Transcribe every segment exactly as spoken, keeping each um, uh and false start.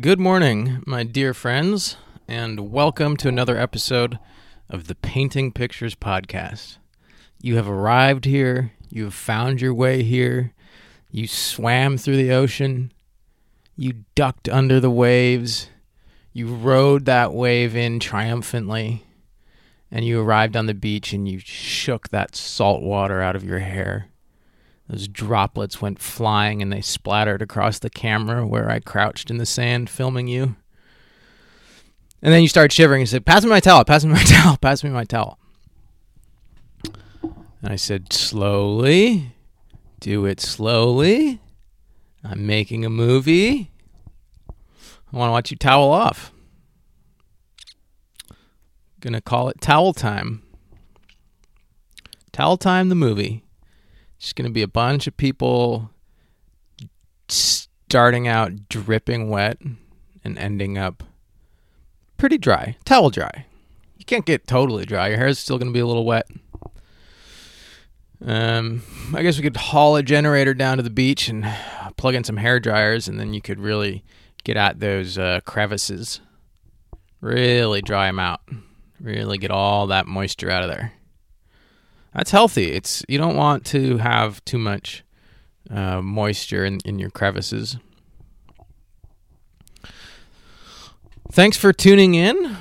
Good morning, my dear friends, and welcome to another episode of the Painting Pictures podcast. You have arrived here, you have found your way here, you swam through the ocean, you ducked under the waves, you rode that wave in triumphantly, and you arrived on the beach and you shook that salt water out of your hair. Those droplets went flying and they splattered across the camera where I crouched in the sand filming you. And then you started shivering and said, "Pass me my towel, pass me my towel, pass me my towel." And I said, "Slowly, do it slowly. I'm making a movie. I want to watch you towel off. Gonna call it Towel Time. Towel Time, the movie. It's going to be a bunch of people starting out dripping wet and ending up pretty dry, towel dry. You can't get totally dry. Your hair is still going to be a little wet. Um, I guess we could haul a generator down to the beach and plug in some hair dryers, and then you could really get at those uh, crevices, really dry them out, really get all that moisture out of there." That's healthy. It's you don't want to have too much uh, moisture in, in your crevices. Thanks for tuning in.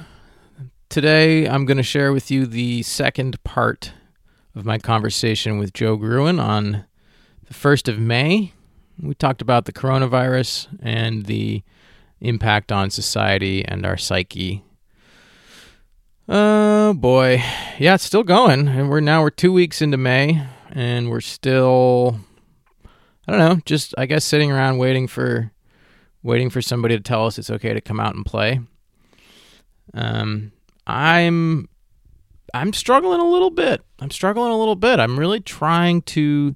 Today I'm going to share with you the second part of my conversation with Joe Gruen on the first of May. We talked about the coronavirus and the impact on society and our psyche. Oh boy. Yeah, it's still going. And we're now we're two weeks into May and we're still I don't know, just I guess sitting around waiting for waiting for somebody to tell us it's okay to come out and play. Um I'm I'm struggling a little bit. I'm struggling a little bit. I'm really trying to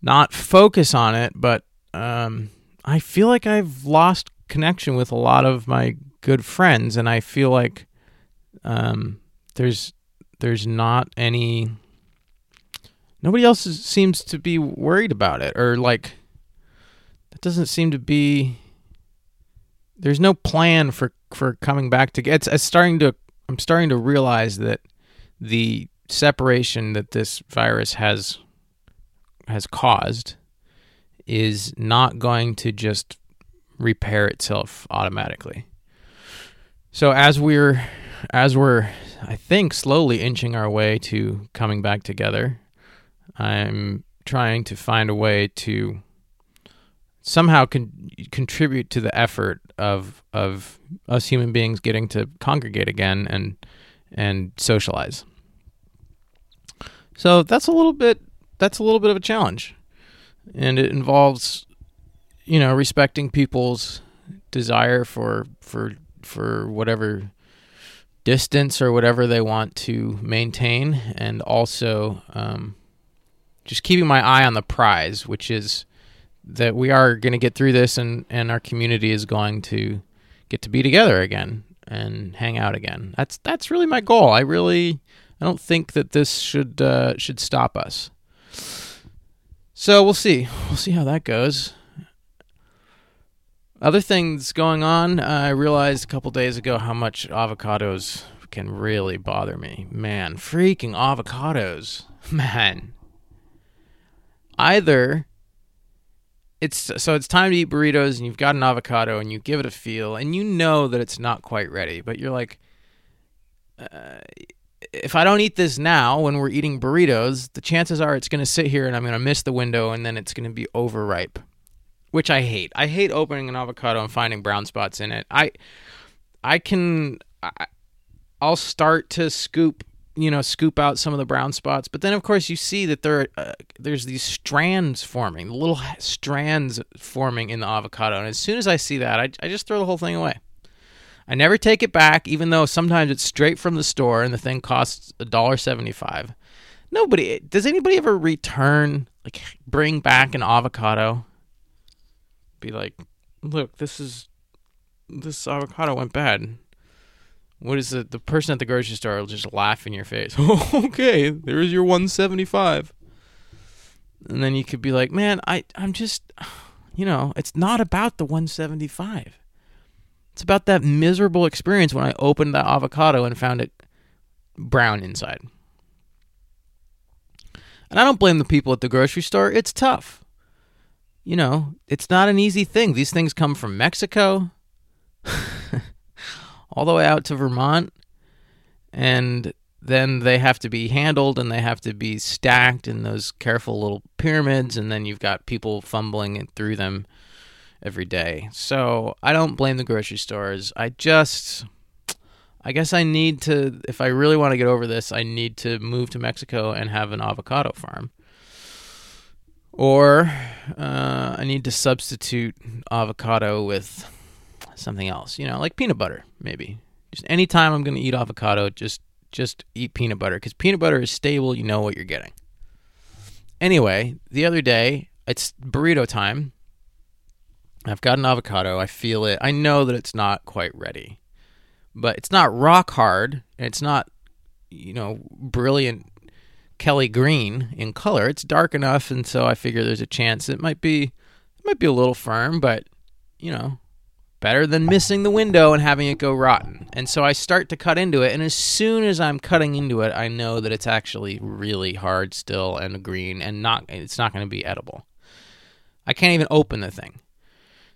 not focus on it, but um I feel like I've lost connection with a lot of my good friends, and I feel like Um, there's, there's not any, nobody else is, seems to be worried about it, or like, that doesn't seem to be, there's no plan for, for coming back together. It's, it's starting to, I'm starting to realize that the separation that this virus has, has caused is not going to just repair itself automatically. So as we're, As we're, I think, slowly inching our way to coming back together, I'm trying to find a way to somehow con- contribute to the effort of of us human beings getting to congregate again and and socialize. So that's a little bit that's a little bit of a challenge, and it involves, you know, respecting people's desire for for for whatever distance or whatever they want to maintain, and also um, just keeping my eye on the prize, which is that we are going to get through this, and, and our community is going to get to be together again and hang out again. That's that's really my goal. I really I don't think that this should uh, should stop us. So we'll see. We'll see how that goes. Other things going on, uh, I realized a couple days ago how much avocados can really bother me. Man, freaking avocados. Man. Either, it's so it's time to eat burritos and you've got an avocado and you give it a feel and you know that it's not quite ready, but you're like, uh, if I don't eat this now when we're eating burritos, the chances are it's going to sit here and I'm going to miss the window and then it's going to be overripe. Which I hate. I hate opening an avocado and finding brown spots in it. I, I can, I, I'll start to scoop, you know, scoop out some of the brown spots. But then, of course, you see that there, uh, there's these strands forming, little strands forming in the avocado. And as soon as I see that, I, I just throw the whole thing away. I never take it back, even though sometimes it's straight from the store and the thing costs one dollar and seventy-five cents. Nobody, does anybody ever return, like, bring back an avocado? Be like, "Look, this is this avocado went bad." What is it? The person at the grocery store will just laugh in your face. "Okay, there's your one seventy-five. And then you could be like, "Man, I I'm just, you know, it's not about the one seventy-five. It's about that miserable experience when I opened the avocado and found it brown inside. And I don't blame the people at the grocery store. It's tough. You know, it's not an easy thing. These things come from Mexico all the way out to Vermont. And then they have to be handled and they have to be stacked in those careful little pyramids. And then you've got people fumbling through them every day. So I don't blame the grocery stores. I just... I guess I need to, if I really want to get over this, I need to move to Mexico and have an avocado farm. Or uh, I need to substitute avocado with something else, you know, like peanut butter, maybe. Just anytime I'm going to eat avocado, just, just eat peanut butter, because peanut butter is stable, you know what you're getting. Anyway, the other day, it's burrito time. I've got an avocado, I feel it. I know that it's not quite ready. But it's not rock hard, and it's not, you know, brilliant Kelly green in color. It's dark enough, and so I figure there's a chance it might be, it might be a little firm, but, you know, better than missing the window and having it go rotten. And so I start to cut into it, and as soon as I'm cutting into it, I know that it's actually really hard still and green, and not it's not going to be edible. I can't even open the thing.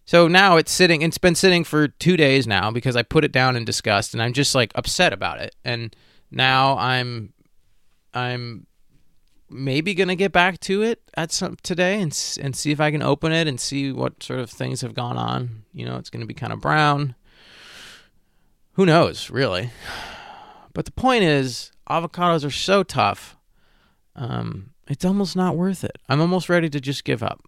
So now it's sitting, it's been sitting for two days now because I put it down in disgust and I'm just like upset about it. And now I'm, I'm maybe going to get back to it at some today and and see if I can open it and see what sort of things have gone on. You know, it's going to be kind of brown. Who knows, really? But the point is, avocados are so tough. Um, it's almost not worth it. I'm almost ready to just give up,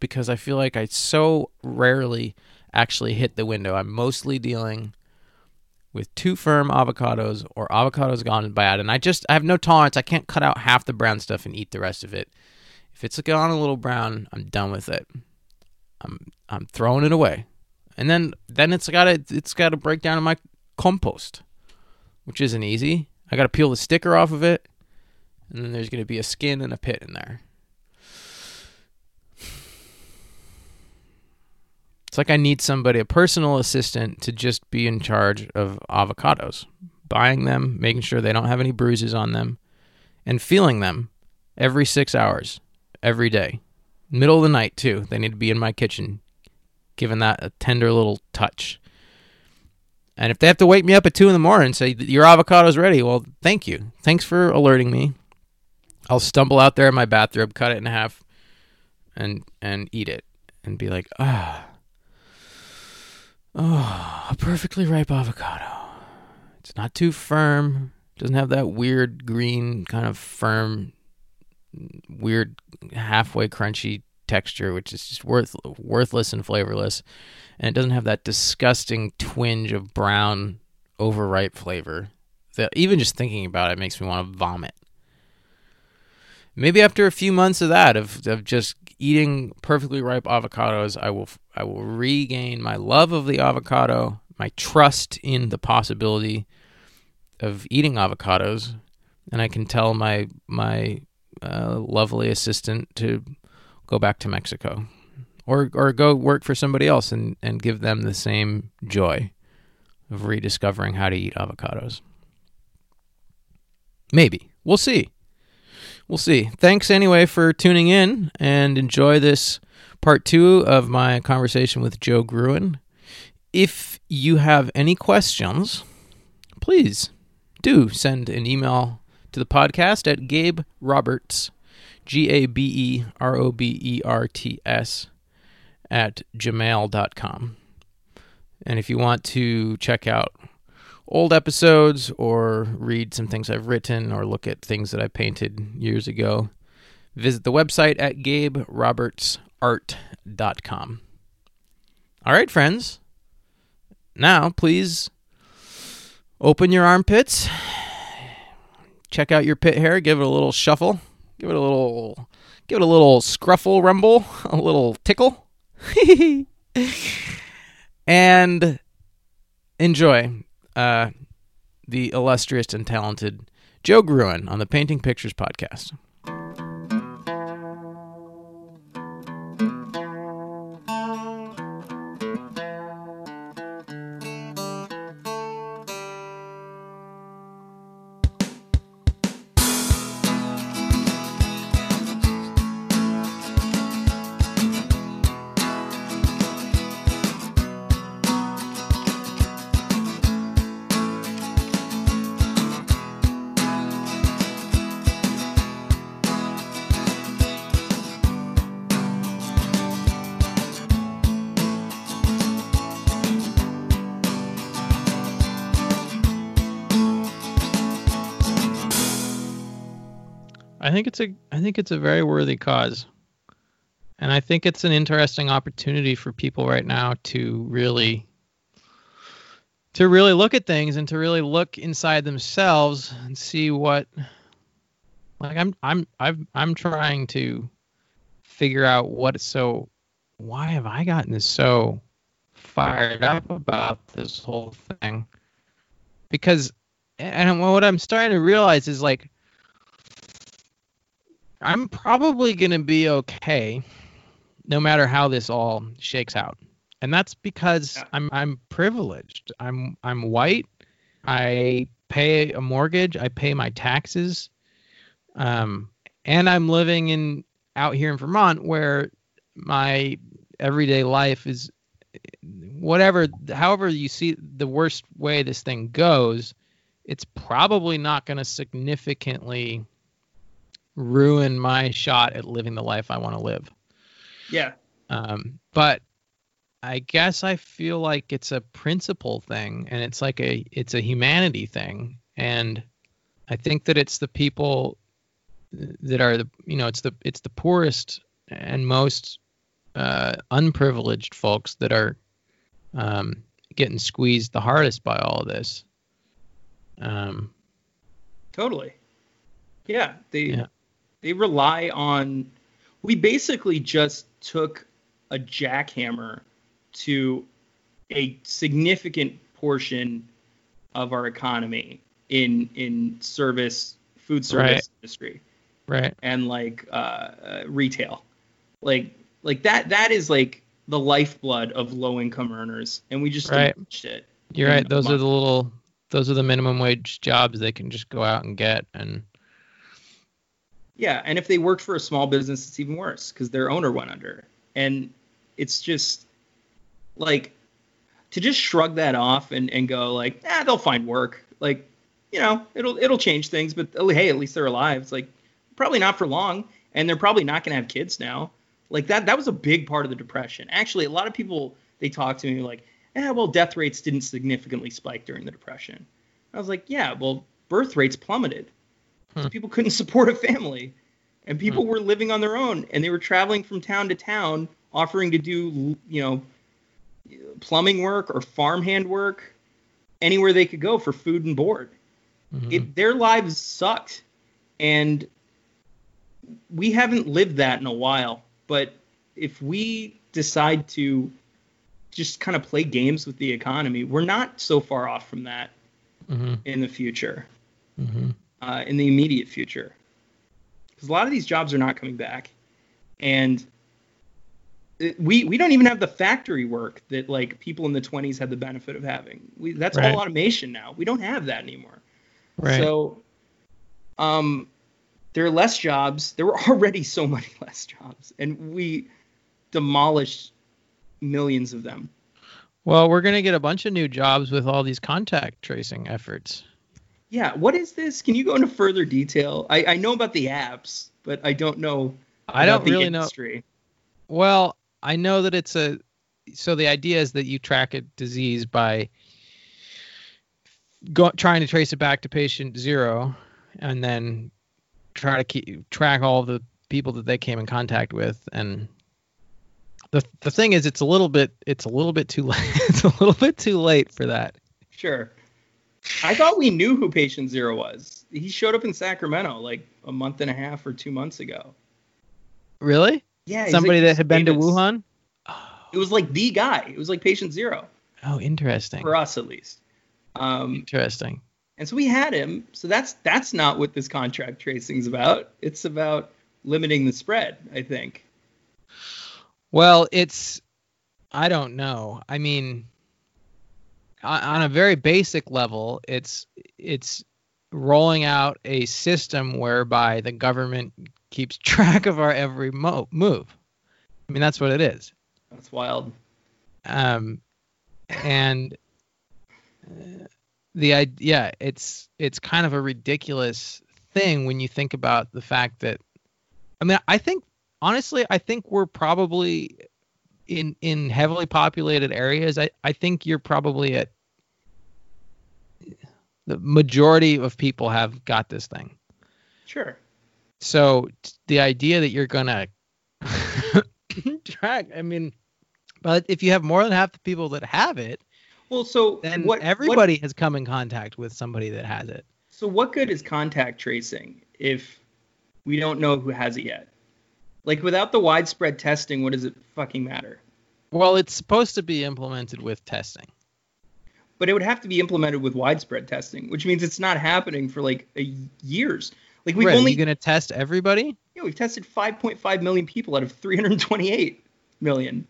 because I feel like I so rarely actually hit the window. I'm mostly dealing with too firm avocados or avocados gone bad. And I just, I have no tolerance. I can't cut out half the brown stuff and eat the rest of it. If it's gone a little brown, I'm done with it. I'm I'm throwing it away. And then then it's got to it's got to break down in my compost, which isn't easy. I got to peel the sticker off of it, and then there's going to be a skin and a pit in there. It's like I need somebody, a personal assistant, to just be in charge of avocados, buying them, making sure they don't have any bruises on them, and feeling them every six hours, every day. Middle of the night, too. They need to be in my kitchen, giving that a tender little touch. And if they have to wake me up at two in the morning and say, your avocado's ready, well, thank you. Thanks for alerting me. I'll stumble out there in my bathrobe, cut it in half, and and eat it, and be like, ah. Oh, a perfectly ripe avocado. It's not too firm. It doesn't have that weird green kind of firm, weird halfway crunchy texture, which is just worth, worthless and flavorless. And it doesn't have that disgusting twinge of brown, overripe flavor. That even just thinking about it makes me want to vomit. Maybe after a few months of that, of of just eating perfectly ripe avocados, I will I will regain my love of the avocado, my trust in the possibility of eating avocados, and I can tell my my uh, lovely assistant to go back to Mexico, or or go work for somebody else and, and give them the same joy of rediscovering how to eat avocados. Maybe. We'll see. We'll see. Thanks anyway for tuning in, and enjoy this part two of my conversation with Joe Gruen. If you have any questions, please do send an email to the podcast at Gabe Roberts, G A B E R O B E R T S, at gmail dot com. And if you want to check out old episodes or read some things I've written or look at things that I painted years ago, visit the website at gabe roberts art dot com. All right, friends. Now, please open your armpits. Check out your pit hair. Give it a little shuffle. Give it a little, give it a little scruffle rumble, a little tickle. And enjoy Uh, the illustrious and talented Joe Gruen on the Painting Pictures podcast. I think it's a I think it's a very worthy cause. And I think it's an interesting opportunity for people right now to really to really look at things and to really look inside themselves and see what like I'm I'm I've I'm trying to figure out what so why have I gotten so fired up about this whole thing? Because and what I'm starting to realize is like I'm probably going to be okay no matter how this all shakes out. And that's because yeah. I'm I'm privileged. I'm I'm white. I pay a mortgage, I pay my taxes. Um and I'm living in out here in Vermont where my everyday life is whatever however you see the worst way this thing goes, it's probably not going to significantly ruin my shot at living the life I want to live. Yeah. Um, but I guess I feel like it's a principle thing and it's like a, it's a humanity thing. And I think that it's the people that are the, you know, it's the, it's the poorest and most, uh, unprivileged folks that are, um, getting squeezed the hardest by all of this. Um, totally. Yeah. They, yeah. They rely on, we basically just took a jackhammer to a significant portion of our economy in in service, food service right. industry. Right. And like uh, retail. Like like that that is like the lifeblood of low income earners. And we just right. didn't it. You're right. Those month. are the little those are the minimum wage jobs they can just go out and get and yeah, and if they work for a small business, it's even worse because their owner went under. And it's just like to just shrug that off and, and go like, nah, they'll find work. Like, you know, it'll it'll change things. But hey, at least they're alive. It's like probably not for long. And they're probably not going to have kids now. Like that. That was a big part of the Depression. Actually, a lot of people, they talk to me like, eh, well, death rates didn't significantly spike during the Depression. I was like, yeah, well, birth rates plummeted. So people couldn't support a family and people were living on their own and they were traveling from town to town offering to do, you know, plumbing work or farmhand work anywhere they could go for food and board. Mm-hmm. It, their lives sucked. And we haven't lived that in a while. But if we decide to just kind of play games with the economy, we're not so far off from that mm-hmm. in the future. Mm-hmm. Uh, in the immediate future, because a lot of these jobs are not coming back, and it, we we don't even have the factory work that like people in the twenties had the benefit of having. We that's right. all automation now. We don't have that anymore. Right. So, um, there are less jobs. There were already so many less jobs, and we demolished millions of them. Well, we're gonna get a bunch of new jobs with all these contact tracing efforts. Yeah, what is this? Can you go into further detail? I, I know about the apps, but I don't know about I don't the really industry. Know. Well, I know that it's a... So the idea is that you track a disease by go, trying to trace it back to patient zero and then try to keep, track all the people that they came in contact with. And the the thing is, it's a little bit it's a little bit too late. It's a little bit too late for that. Sure. I thought we knew who patient zero was. He showed up in Sacramento like a month and a half or two months ago. Really? Yeah. Somebody like, that had been famous. to Wuhan? It was like the guy. It was like patient zero. Oh, interesting. For us, at least. Um, interesting. And so we had him. So that's that's not what this contract tracing is about. It's about limiting the spread, I think. Well, it's... I don't know. I mean... On a very basic level, it's it's rolling out a system whereby the government keeps track of our every mo- move. I mean, that's what it is. That's wild. Um, and uh, the idea, yeah, it's it's kind of a ridiculous thing when you think about the fact that. I mean, I think honestly, I think we're probably. In, in heavily populated areas, I, I think you're probably at the majority of people have got this thing. Sure. So the idea that you're going to track, I mean, but if you have more than half the people that have it, well, so then what, everybody what, has come in contact with somebody that has it. So what good is contact tracing if we don't know who has it yet? Like, without the widespread testing, what does it fucking matter? Well, it's supposed to be implemented with testing. But it would have to be implemented with widespread testing, which means it's not happening for, like, a years. Like, we've right, only... Are you going to test everybody? Yeah, we've tested five point five million people out of three hundred twenty-eight million.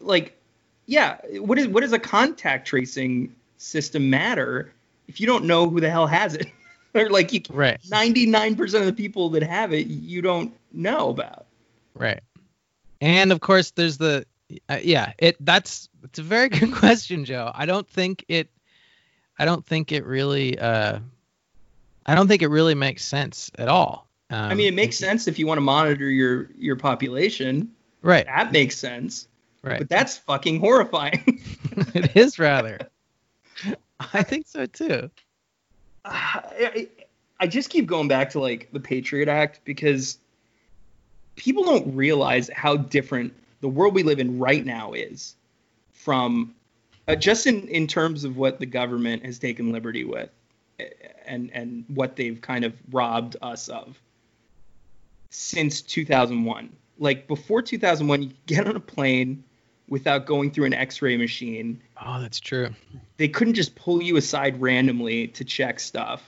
Like, yeah, what is, what does a contact tracing system matter if you don't know who the hell has it? Or, like, you, right. ninety-nine percent of the people that have it, you don't know about. Right. And, of course, there's the... Uh, yeah, it that's it's a very good question, Joe. I don't think it I don't think it really uh, I don't think it really makes sense at all. Um, I mean, it makes sense if you want to monitor your your population. Right. That makes sense. Right. But that's fucking horrifying. It is rather. I think so, too. Uh, I, I just keep going back to, like, the Patriot Act, because people don't realize how different the world we live in right now is from uh, just in, in terms of what the government has taken liberty with and, and what they've kind of robbed us of since two thousand one. Like, before two thousand one, you could get on a plane without going through an x-ray machine. Oh, that's true. They couldn't just pull you aside randomly to check stuff.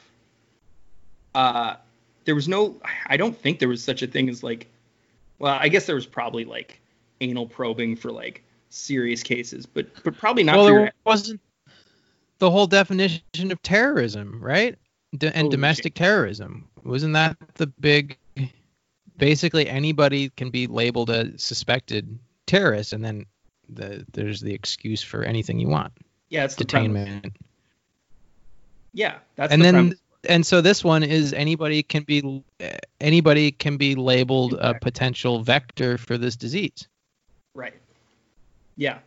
Uh, there was no, I don't think there was such a thing as, like, well, I guess there was probably, like, anal probing for, like, serious cases, but but probably not. Well, there wasn't the whole definition of terrorism, right? D- and Holy domestic shit. terrorism. Wasn't that the big, basically anybody can be labeled a suspected terrorist, and then the, there's the excuse for anything you want. Yeah, it's detainment. The yeah, that's and the then premise. And so this one is anybody can be anybody can be labeled a potential vector for this disease. Right. Yeah.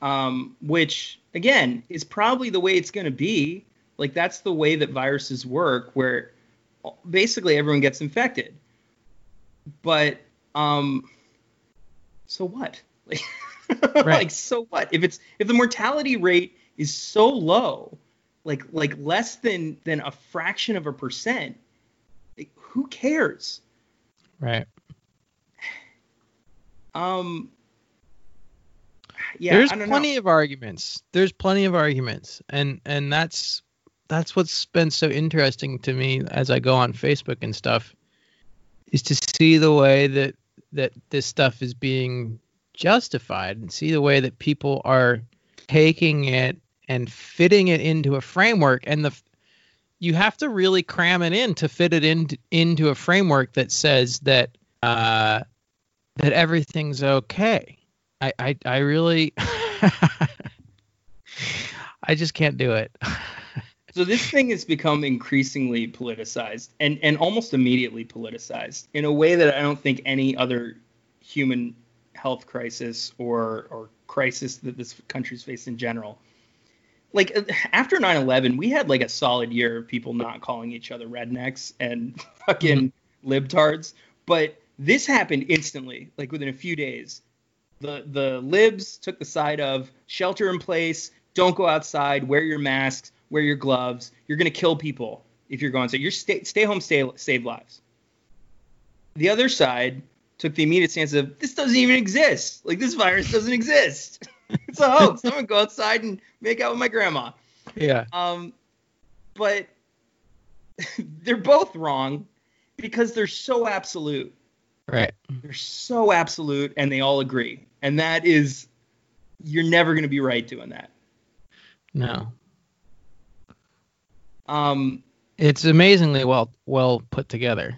Um, which, again, is probably the way it's going to be. Like, that's the way that viruses work, where basically everyone gets infected. But um, so what? Like, right. Like, so what? If it's if the mortality rate is so low, like like less than than a fraction of a percent, like, who cares? Right. Um. Yeah, there's I don't plenty know. of arguments. There's plenty of arguments, and and that's that's what's been so interesting to me as I go on Facebook and stuff, is to see the way that that this stuff is being justified, and see the way that people are taking it and fitting it into a framework. And the you have to really cram it in to fit it in, into a framework that says that uh, that everything's okay. I, I, I really, I just can't do it. So this thing has become increasingly politicized and, and almost immediately politicized in a way that I don't think any other human health crisis or, or crisis that this country's faced in general. Like, after nine eleven, we had, like, a solid year of people not calling each other rednecks and fucking mm-hmm. libtards. But this happened instantly, like, within a few days. The the libs took the side of shelter in place, don't go outside, wear your masks, wear your gloves. You're going to kill people if you're going. So you're stay, stay home, stay, save lives. The other side took the immediate stance of, this doesn't even exist. Like, this virus doesn't exist. It's a hoax. I'm going to go outside and make out with my grandma. Yeah. Um, but they're both wrong because they're so absolute. Right. They're so absolute, and they all agree. And that is, you're never going to be right doing that. No. Um, it's amazingly well well put together.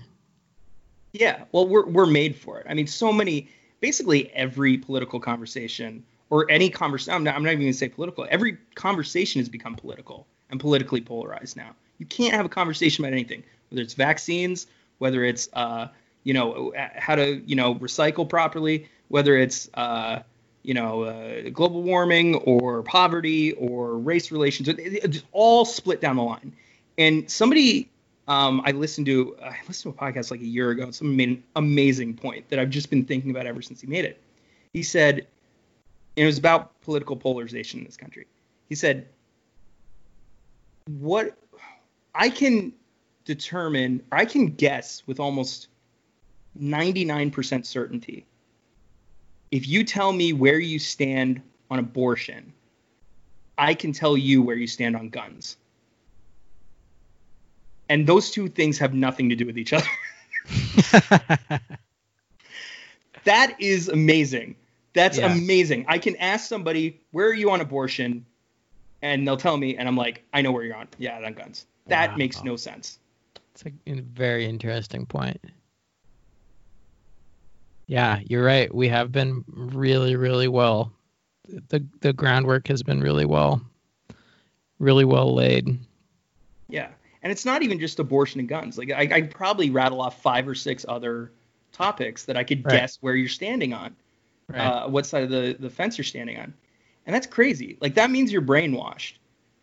Yeah. Well, we're we're made for it. I mean, so many, basically every political conversation. Or any conversation, I'm not, I'm not even going to say political. Every conversation has become political and politically polarized now. You can't have a conversation about anything, whether it's vaccines, whether it's, uh, you know, how to, you know, recycle properly, whether it's, uh, you know, uh, global warming or poverty or race relations. It's all split down the line. And somebody Um, I listened to I listened to a podcast like a year ago. Someone made an amazing point that I've just been thinking about ever since he made it. He said, and it was about political polarization in this country. He said, what I can determine, or I can guess with almost ninety-nine percent certainty, if you tell me where you stand on abortion, I can tell you where you stand on guns. And those two things have nothing to do with each other. That is amazing. That's yeah. amazing. I can ask somebody, where are you on abortion? And they'll tell me, and I'm like, I know where you're on. Yeah, on guns. That wow. makes no sense. It's a very interesting point. Yeah, you're right. We have been really, really well. The the groundwork has been really well, really well laid. Yeah. And it's not even just abortion and guns. Like I I'd probably rattle off five or six other topics that I could right. guess where you're standing on, right. uh, what side of the, the fence you're standing on. And that's crazy. Like that means you're brainwashed.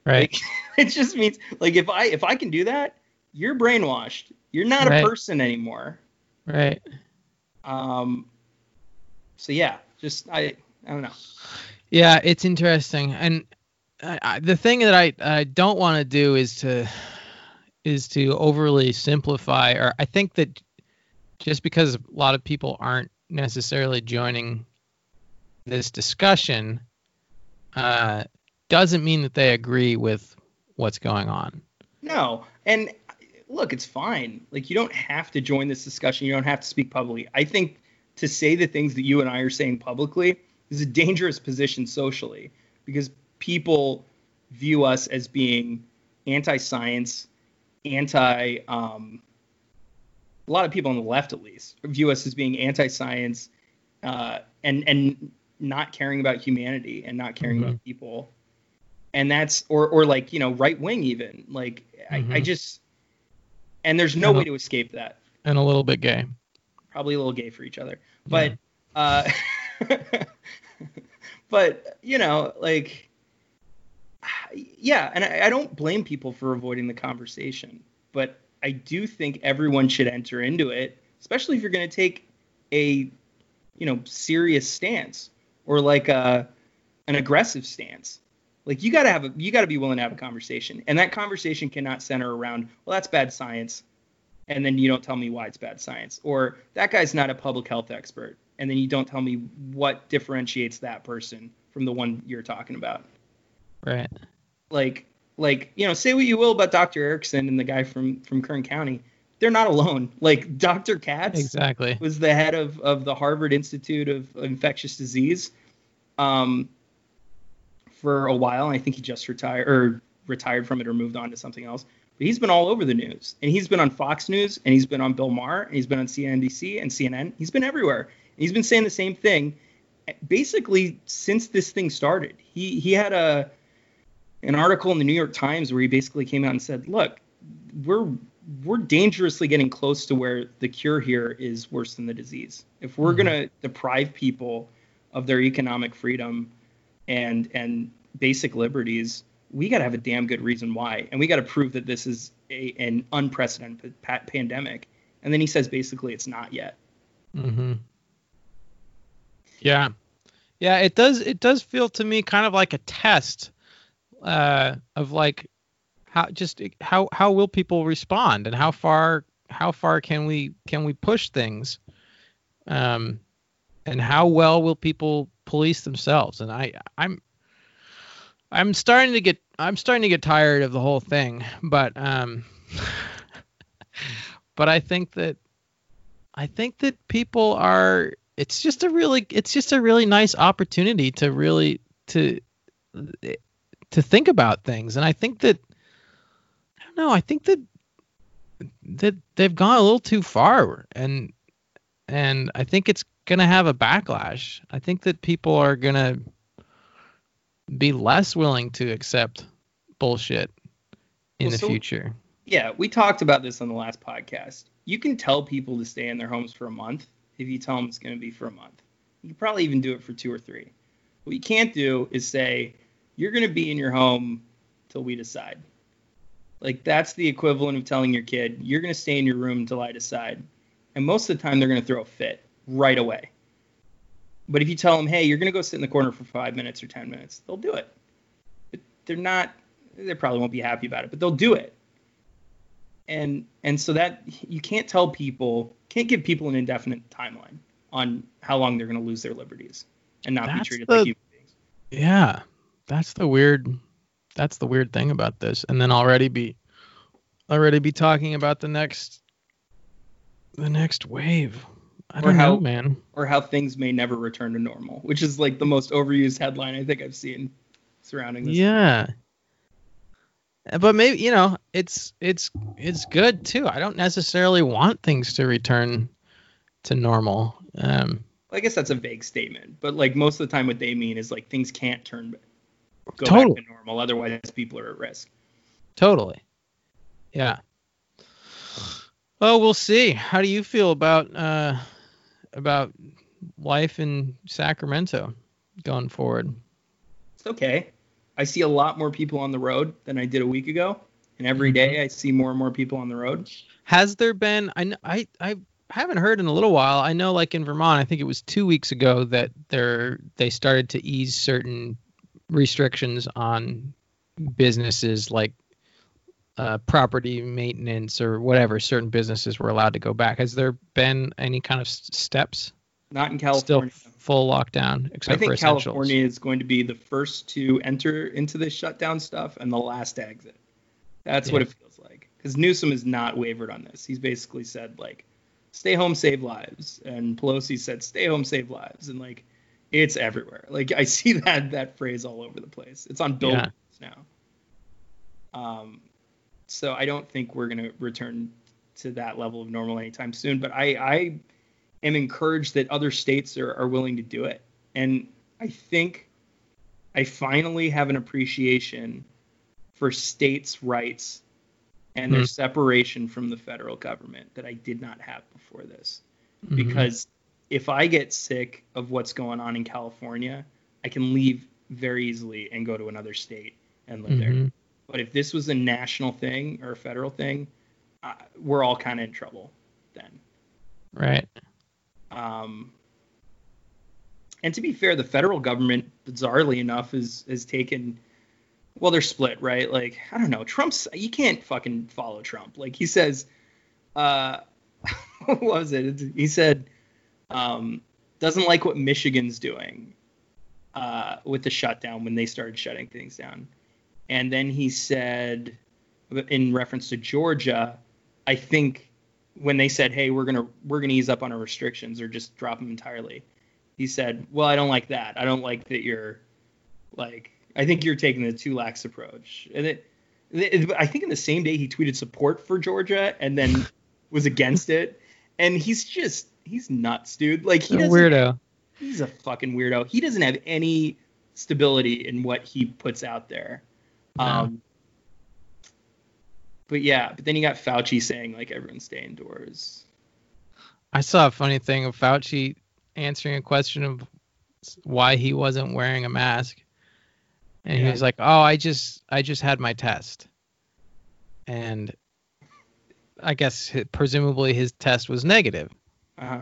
Right. Like, it just means like if I if I can do that, you're brainwashed. You're not right. a person anymore. Right. Um. So, yeah, just I I don't know. Yeah, it's interesting. And I, I, the thing that I, I don't want to do is to. is to overly simplify, or I think that just because a lot of people aren't necessarily joining this discussion uh, doesn't mean that they agree with what's going on. No. And look, it's fine. Like you don't have to join this discussion. You don't have to speak publicly. I think to say the things that you and I are saying publicly is a dangerous position socially because people view us as being anti-science, anti um a lot of people on the left at least view us as being anti-science uh and and not caring about humanity and not caring mm-hmm. about people, and that's or or like you know right wing even like mm-hmm. I, I just and there's no and way a, to escape that, and a little bit gay, probably a little gay for each other, but yeah. uh but you know like yeah, and I, I don't blame people for avoiding the conversation, but I do think everyone should enter into it, especially if you're going to take a, you know, serious stance or like a an aggressive stance. Like you got to have a, you got to be willing to have a conversation, and that conversation cannot center around, well, that's bad science, and then you don't tell me why it's bad science, or that guy's not a public health expert, and then you don't tell me what differentiates that person from the one you're talking about. Right. Like, like you know, say what you will about Doctor Erickson and the guy from, from Kern County. They're not alone. Like, Doctor Katz exactly. was the head of, of the Harvard Institute of Infectious Disease um, for a while. And I think he just retired or retired from it or moved on to something else. But he's been all over the news. And he's been on Fox News. And he's been on Bill Maher. And he's been on C N B C and C N N. He's been everywhere. And he's been saying the same thing basically since this thing started. He he had a... an article in the New York Times where he basically came out and said, look, we're we're dangerously getting close to where the cure here is worse than the disease. If we're mm-hmm. going to deprive people of their economic freedom and and basic liberties, we got to have a damn good reason why. And we got to prove that this is a, an unprecedented pa- pandemic. And then he says, basically, it's not yet. Mm-hmm. Yeah. Yeah, it does. It does feel to me kind of like a test. Uh, of like how just how how will people respond, and how far how far can we can we push things, um, and how well will people police themselves? And I I'm I'm starting to get I'm starting to get tired of the whole thing, but um, but I think that I think that people are it's just a really it's just a really nice opportunity to really to. It, to think about things. And I think that, I don't know, I think that, that they've gone a little too far, and, and I think it's going to have a backlash. I think that people are going to be less willing to accept bullshit in well, the so, future. Yeah. We talked about this on the last podcast. You can tell people to stay in their homes for a month. If you tell them it's going to be for a month, you can probably even do it for two or three. What you can't do is say, you're going to be in your home till we decide. Like, that's the equivalent of telling your kid, you're going to stay in your room until I decide. And most of the time, they're going to throw a fit right away. But if you tell them, hey, you're going to go sit in the corner for five minutes or ten minutes, they'll do it. But they're not, they probably won't be happy about it, but they'll do it. And and so that you can't tell people, can't give people an indefinite timeline on how long they're going to lose their liberties and not that's be treated the, like human beings. Yeah, that's the weird, that's the weird thing about this. And then already be, already be talking about the next, the next wave. I don't or how, know, man. Or how things may never return to normal, which is like the most overused headline I think I've seen surrounding this. Yeah. But maybe, you know, it's it's it's good too. I don't necessarily want things to return to normal. Um, I guess that's a vague statement, but like most of the time, what they mean is like things can't turn go totally. back to normal. Otherwise, people are at risk. Totally. Yeah. Well, we'll see. How do you feel about uh, about life in Sacramento going forward? It's okay. I see a lot more people on the road than I did a week ago. And every day I see more and more people on the road. Has there been, I, I, I haven't heard in a little while. I know like in Vermont, I think it was two weeks ago that they're, they started to ease certain restrictions on businesses like uh, property maintenance or whatever. Certain businesses were allowed to go back. Has there been any kind of s- steps? Not in California. Still full lockdown, except for essentials. I think California is going to be the first to enter into this shutdown stuff and the last to exit. That's yeah. what it feels like. Because Newsom has not wavered on this. He's basically said, like, stay home, save lives. And Pelosi said, stay home, save lives. And, like, it's everywhere. Like, I see that that phrase all over the place. It's on billboards yeah. now. Um, so I don't think we're going to return to that level of normal anytime soon. But I... I I'm encouraged that other states are, are willing to do it. And I think I finally have an appreciation for states' rights and mm-hmm. their separation from the federal government that I did not have before this. Mm-hmm. Because if I get sick of what's going on in California, I can leave very easily and go to another state and live mm-hmm. there. But if this was a national thing or a federal thing, uh, we're all kind of in trouble then. Right. Um, and to be fair, the federal government, bizarrely enough, is is taken. Well, they're split, right? Like, I don't know. Trump's you can't fucking follow Trump. Like he says, uh, what was it? He said um, doesn't like what Michigan's doing uh, with the shutdown when they started shutting things down. And then he said, in reference to Georgia, I think. When they said, hey, we're going to we're going to ease up on our restrictions or just drop them entirely. He said, well, I don't like that. I don't like that you're like I think you're taking the too lax approach. And it, it I think in the same day he tweeted support for Georgia and then was against it. And he's just he's nuts, dude. Like he's a weirdo. He's a fucking weirdo. He doesn't have any stability in what he puts out there. No. Um But yeah, but then you got Fauci saying like everyone stay indoors. I saw a funny thing of Fauci answering a question of why he wasn't wearing a mask, and yeah. he was like, "Oh, I just I just had my test," and I guess presumably his test was negative. Uh-huh.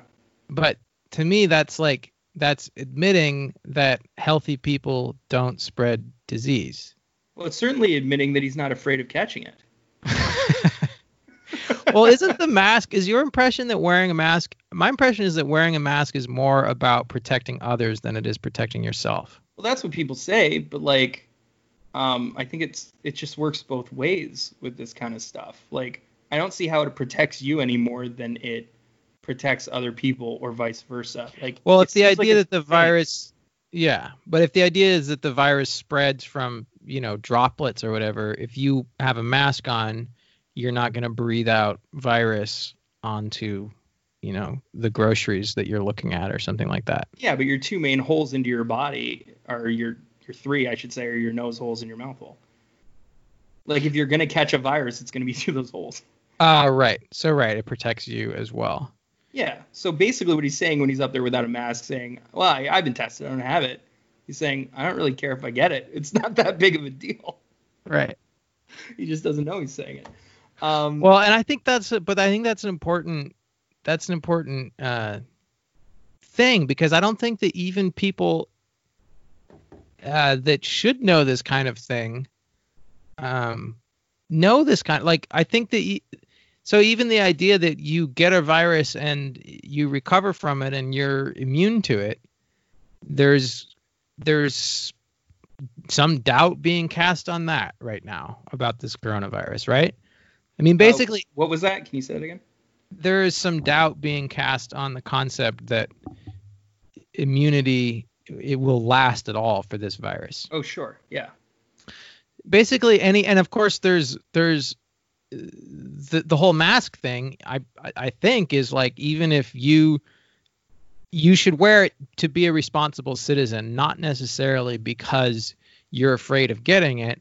But to me, that's like that's admitting that healthy people don't spread disease. Well, it's certainly admitting that he's not afraid of catching it. Well, isn't the mask is your impression that wearing a mask my impression is that wearing a mask is more about protecting others than it is protecting yourself. Well, that's what people say, but like um I think it's it just works both ways with this kind of stuff. Like I don't see how it protects you any more than it protects other people or vice versa. Like well, it's the idea that the virus yeah, but if the idea is that the virus spreads from, you know, droplets or whatever, if you have a mask on, you're not going to breathe out virus onto, you know, the groceries that you're looking at or something like that. Yeah, but your two main holes into your body are your your three, I should say, are your nose holes and your mouth hole. Like if you're going to catch a virus, it's going to be through those holes. Ah, uh, right. So right, it protects you as well. Yeah. So basically what he's saying when he's up there without a mask saying, well, I, I've been tested. I don't have it. He's saying, I don't really care if I get it. It's not that big of a deal. Right. He just doesn't know he's saying it. Um, well, and I think that's, a, but I think that's an important, that's an important uh, thing, because I don't think that even people uh, that should know this kind of thing um, know this kind. Like, I think that you, so even the idea that you get a virus and you recover from it and you're immune to it, there's there's some doubt being cast on that right now about this coronavirus, right? I mean, basically, uh, what was that? Can you say it again? There is some doubt being cast on the concept that immunity, it will last at all for this virus. Oh, sure. Yeah. Basically, any and of course, there's there's the, the whole mask thing. I I think is like, even if you you should wear it to be a responsible citizen, not necessarily because you're afraid of getting it,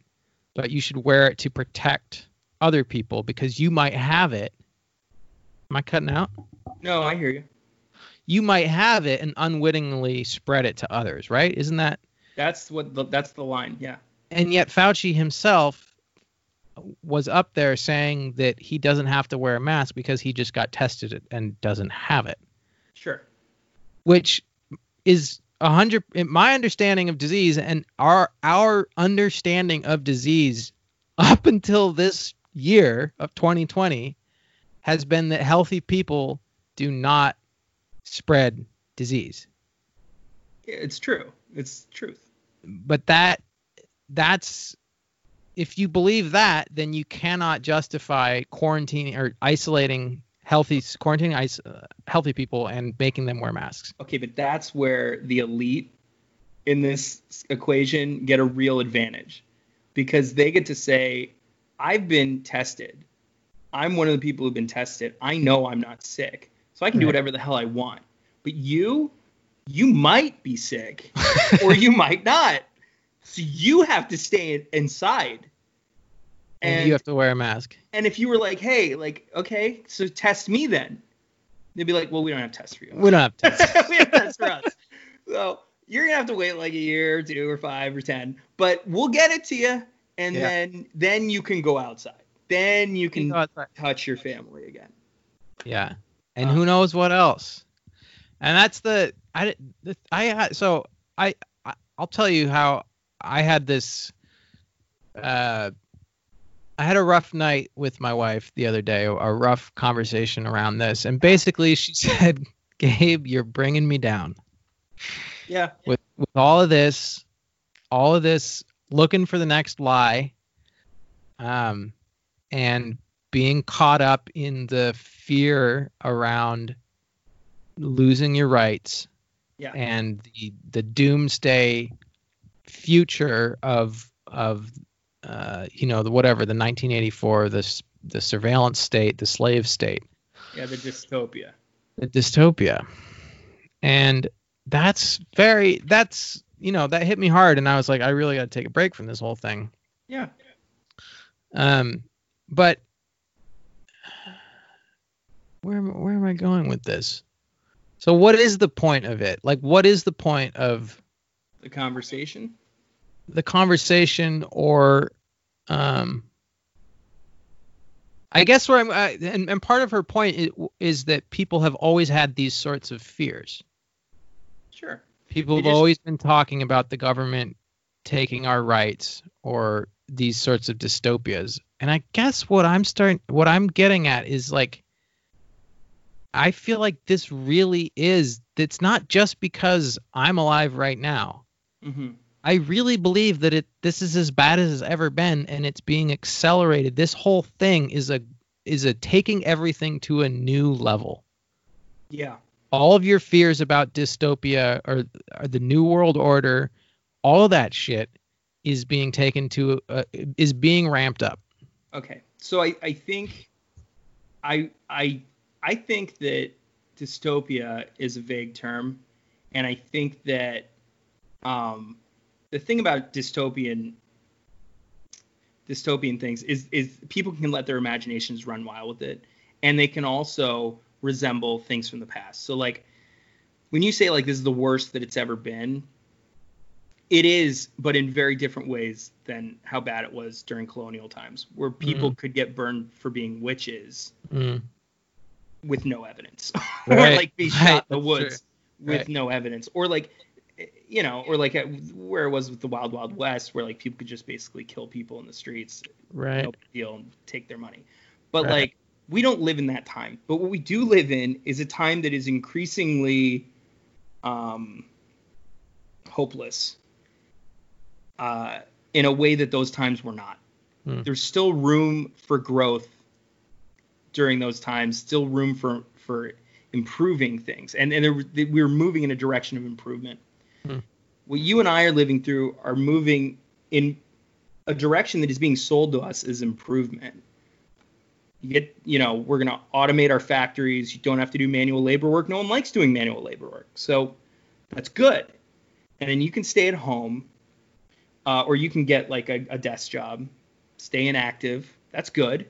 but you should wear it to protect other people, because you might have it. Am I cutting out? No, I hear you. You might have it and unwittingly spread it to others, right? Isn't that? That's what the, that's the line, yeah. And yet Fauci himself was up there saying that he doesn't have to wear a mask because he just got tested and doesn't have it. Sure. Which is a hundred. My understanding of disease and our our understanding of disease up until this year of twenty twenty has been that healthy people do not spread disease. It's true. It's truth. But that that's if you believe that, then you cannot justify quarantining or isolating healthy quarantining ice, uh, healthy people and making them wear masks. Okay, but that's where the elite in this equation get a real advantage, because they get to say, I've been tested. I'm one of the people who've been tested. I know I'm not sick, so I can do whatever the hell I want. But you, you might be sick or you might not. So you have to stay inside. And, and you have to wear a mask. And if you were like, hey, like, okay, so test me then. They'd be like, well, we don't have tests for you. We don't have tests. We have tests for us. So you're going to have to wait like a year or two or five or ten. But we'll get it to you. And yeah. then then you can go outside. Then you can touch your family again. Yeah. And um, who knows what else? And that's the I I so I I'll tell you how I had this uh I had a rough night with my wife the other day, a rough conversation around this. And basically she said, "Gabe, you're bringing me down." Yeah. With with all of this, all of this looking for the next lie, um, and being caught up in the fear around losing your rights, yeah, and the the doomsday future of of uh, you know, the whatever the nineteen eighty-four, the the surveillance state, the slave state, yeah, the dystopia, the dystopia, and that's very that's. You know, that hit me hard, and I was like, I really got to take a break from this whole thing. Yeah. Um, but where where am I going with this? So, what is the point of it? Like, what is the point of the conversation? The conversation, or, um, I guess where I'm, I, and and part of her point is, is that people have always had these sorts of fears. Sure. People have just, always been talking about the government taking our rights or these sorts of dystopias. And I guess what I'm starting, what I'm getting at is like, I feel like this really is, it's not just because I'm alive right now. Mm-hmm. I really believe that it, this is as bad as it's ever been, and it's being accelerated. This whole thing is a, is a taking everything to a new level. Yeah. All of your fears about dystopia or, or the New World Order, all of that shit is being taken to, uh, is being ramped up. Okay. So I, I think, I, I, I think that dystopia is a vague term. And I think that, um, the thing about dystopian, dystopian things is, is people can let their imaginations run wild with it. And they can also resemble things from the past. So like when you say like this is the worst that it's ever been, It is, but in very different ways than how bad it was during colonial times, where people mm. could get burned for being witches mm. with no evidence, right. or like be shot right. in the woods true. with right. no evidence, or like, you know, or like where it was with the Wild Wild West, where like people could just basically kill people in the streets, right? No big deal, and take their money. But right. like, we don't live in that time. But what we do live in is a time that is increasingly um, hopeless. Uh, in a way that those times were not. Mm. There's still room for growth during those times, still room for, for improving things. And, and there, we were moving in a direction of improvement. Mm. What you and I are living through are moving in a direction that is being sold to us as improvement. You get, you know, we're going to automate our factories. You don't have to do manual labor work. No one likes doing manual labor work. So that's good. And then you can stay at home. Uh, or you can get like a, a desk job, stay inactive. That's good.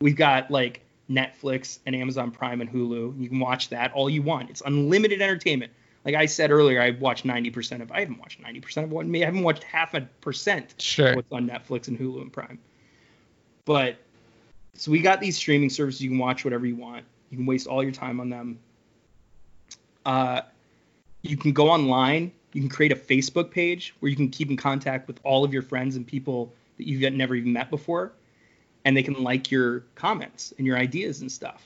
We've got like Netflix and Amazon Prime and Hulu. You can watch that all you want. It's unlimited entertainment. Like I said earlier, I've watched ninety percent of, I haven't watched ninety percent of what me. I haven't watched half a percent sure. of what's on Netflix and Hulu and Prime. But so we got these streaming services. You can watch whatever you want. You can waste all your time on them. Uh, you can go online. You can create a Facebook page where you can keep in contact with all of your friends and people that you've never even met before. And they can like your comments and your ideas and stuff.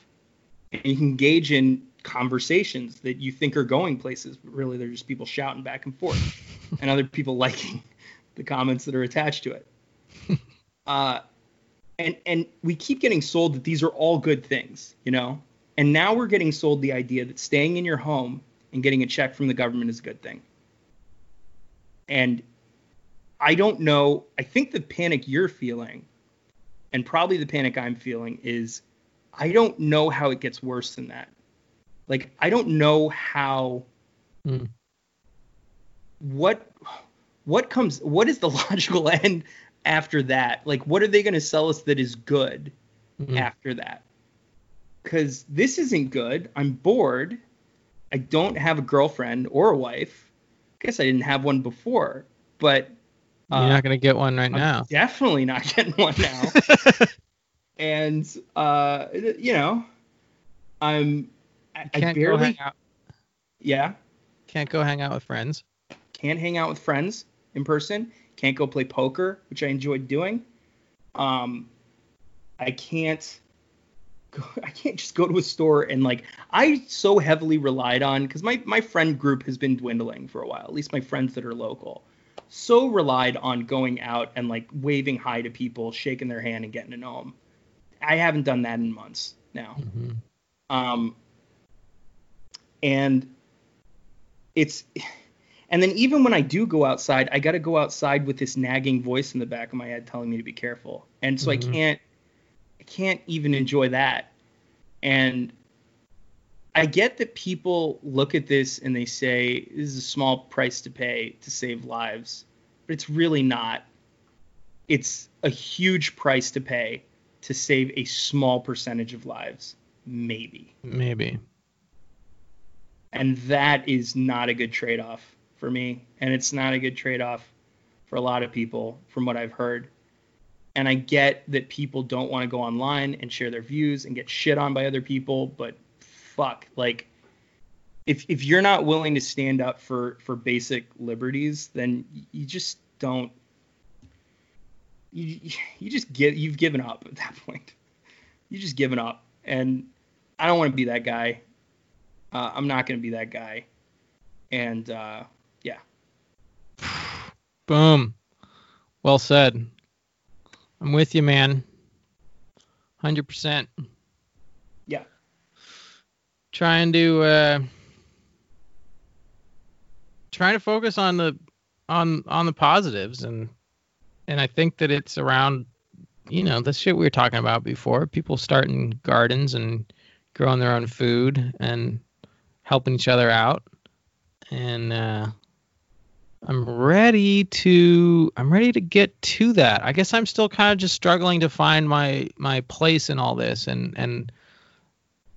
And you can engage in conversations that you think are going places, but really they're just people shouting back and forth and other people liking the comments that are attached to it. Uh, and, and we keep getting sold that these are all good things, you know? And now we're getting sold the idea that staying in your home and getting a check from the government is a good thing. And I don't know, I think the panic you're feeling, and probably the panic I'm feeling, is I don't know how it gets worse than that. Like, I don't know how, mm. what, what comes, what is the logical end after that? Like, what are they going to sell us that is good mm-hmm. after that? Because this isn't good. I'm bored. I don't have a girlfriend or a wife. I guess I didn't have one before, but... Uh, You're not going to get one right I'm now. Definitely not getting one now. and, uh, you know, I'm... I, I barely... Go hang out. Yeah? Can't go hang out with friends. Can't hang out with friends in person. Can't go play poker, which I enjoyed doing. Um, I can't... Go, I can't just go to a store and like I so heavily relied on because my, my friend group has been dwindling for a while, at least my friends that are local, so relied on going out and like waving hi to people, shaking their hand and getting to know them. I haven't done that in months now. Mm-hmm. Um, and it's and then even when I do go outside, I got to go outside with this nagging voice in the back of my head telling me to be careful. And so mm-hmm. I can't. can't even enjoy that. And I get that people look at this and they say this is a small price to pay to save lives, but it's really not. It's a huge price to pay to save a small percentage of lives, maybe. Maybe. And that is not a good trade-off for me, and it's not a good trade-off for a lot of people from what I've heard. And I get that people don't want to go online and share their views and get shit on by other people, but fuck, like, if if you're not willing to stand up for, for basic liberties, then you just don't, you you just get, you've given up at that point. You've just given up. And I don't want to be that guy. Uh, I'm not going to be that guy. And, uh, yeah. Boom. Well said. I'm with you, man. one hundred percent. Yeah. Trying to uh, trying to focus on the on on the positives, and and I think that it's around, you know, the shit we were talking about before. People starting gardens and growing their own food and helping each other out. And uh I'm ready to I'm ready to get to that. I guess I'm still kind of just struggling to find my my place in all this, and and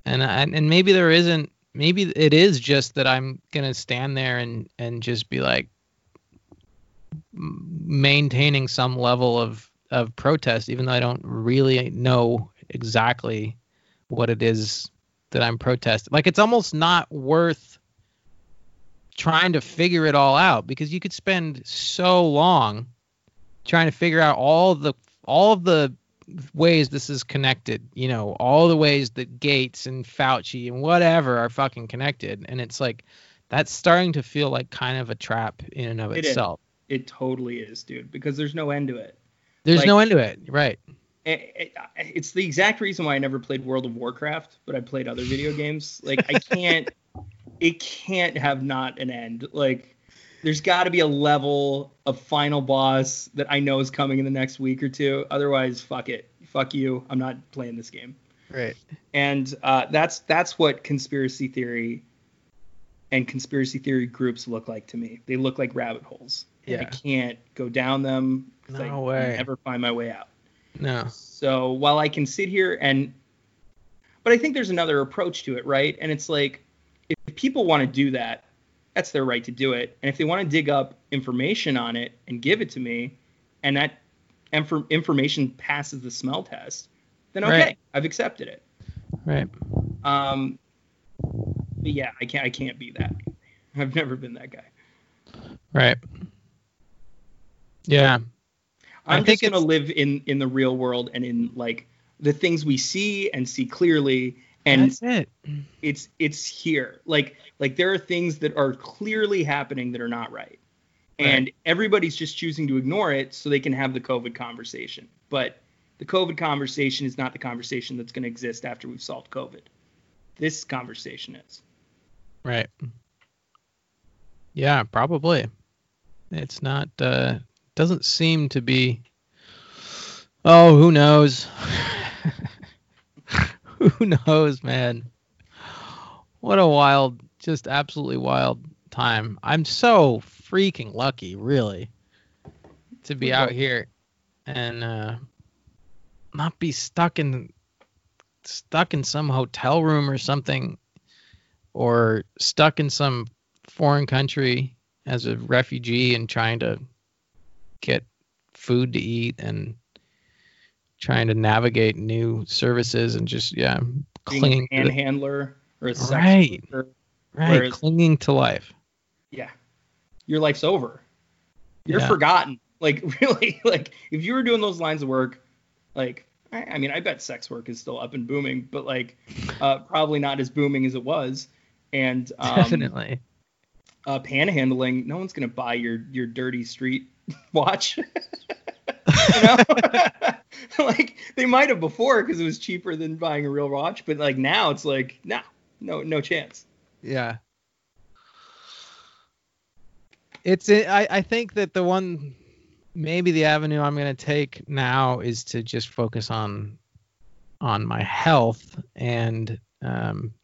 and and maybe there isn't maybe it is just that I'm going to stand there and and just be like, maintaining some level of, of protest, even though I don't really know exactly what it is that I'm protesting. Like, it's almost not worth trying to figure it all out, because you could spend so long trying to figure out all the all of the ways this is connected, you know, all the ways that Gates and Fauci and whatever are fucking connected. And it's like, that's starting to feel like kind of a trap in and of it itself. Is. It totally is, dude, because there's no end to it. There's like, no end to it. Right. It, it, it's the exact reason why I never played World of Warcraft, but I played other video games. Like, I can't, it can't have not an end. Like, there's got to be a level of final boss that I know is coming in the next week or two. Otherwise, fuck it. Fuck you. I'm not playing this game. Right. And uh, that's that's what conspiracy theory and conspiracy theory groups look like to me. They look like rabbit holes. Yeah. I can't go down them. No I way. I never find my way out. No. So while I can sit here and... But I think there's another approach to it, right? And it's like, if people want to do that, that's their right to do it. And if they want to dig up information on it and give it to me, and that inf- information passes the smell test, then okay, right. I've accepted it. Right. Um. But yeah, I can't. I can't be that. I've never been that guy. Right. Yeah. I'm I think just gonna it's... live in in the real world and in like the things we see and see clearly. And that's it. It's it's here. Like like there are things that are clearly happening that are not right. And right. everybody's just choosing to ignore it so they can have the COVID conversation. But the COVID conversation is not the conversation that's going to exist after we've solved COVID. This conversation is. Right. Yeah, probably. It's not uh doesn't seem to be. Oh, who knows? Who knows, man? What a wild, just absolutely wild time. I'm so freaking lucky, really, to be out here and uh, not be stuck in stuck in some hotel room or something, or stuck in some foreign country as a refugee and trying to get food to eat and trying to navigate new services and just, yeah, clinging to a handler or a sex right, worker, right, clinging to life. Yeah, your life's over. You're yeah. forgotten. Like, really, like if you were doing those lines of work, like I, I mean, I bet sex work is still up and booming, but like uh, probably not as booming as it was. And um, definitely, uh, panhandling. No one's gonna buy your your dirty street watch. You know? Like, they might have before because it was cheaper than buying a real watch, but like now it's like, nah, no, no chance. Yeah. It's, I, I think that the one, maybe the avenue I'm going to take now is to just focus on, on my health and um,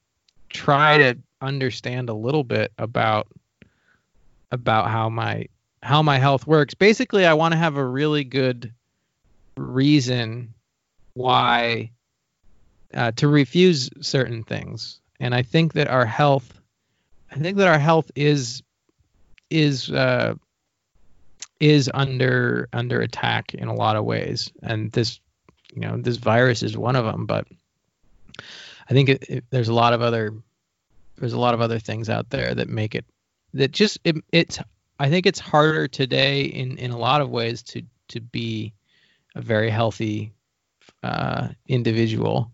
try to understand a little bit about, about how my, how my health works. Basically, I want to have a really good reason why uh, to refuse certain things, and I think that our health, I think that our health is is uh, is under under attack in a lot of ways, and this, you know, this virus is one of them. But I think it, it, there's a lot of other there's a lot of other things out there that make it that just it, it's I think it's harder today in in a lot of ways to to be a very healthy uh, individual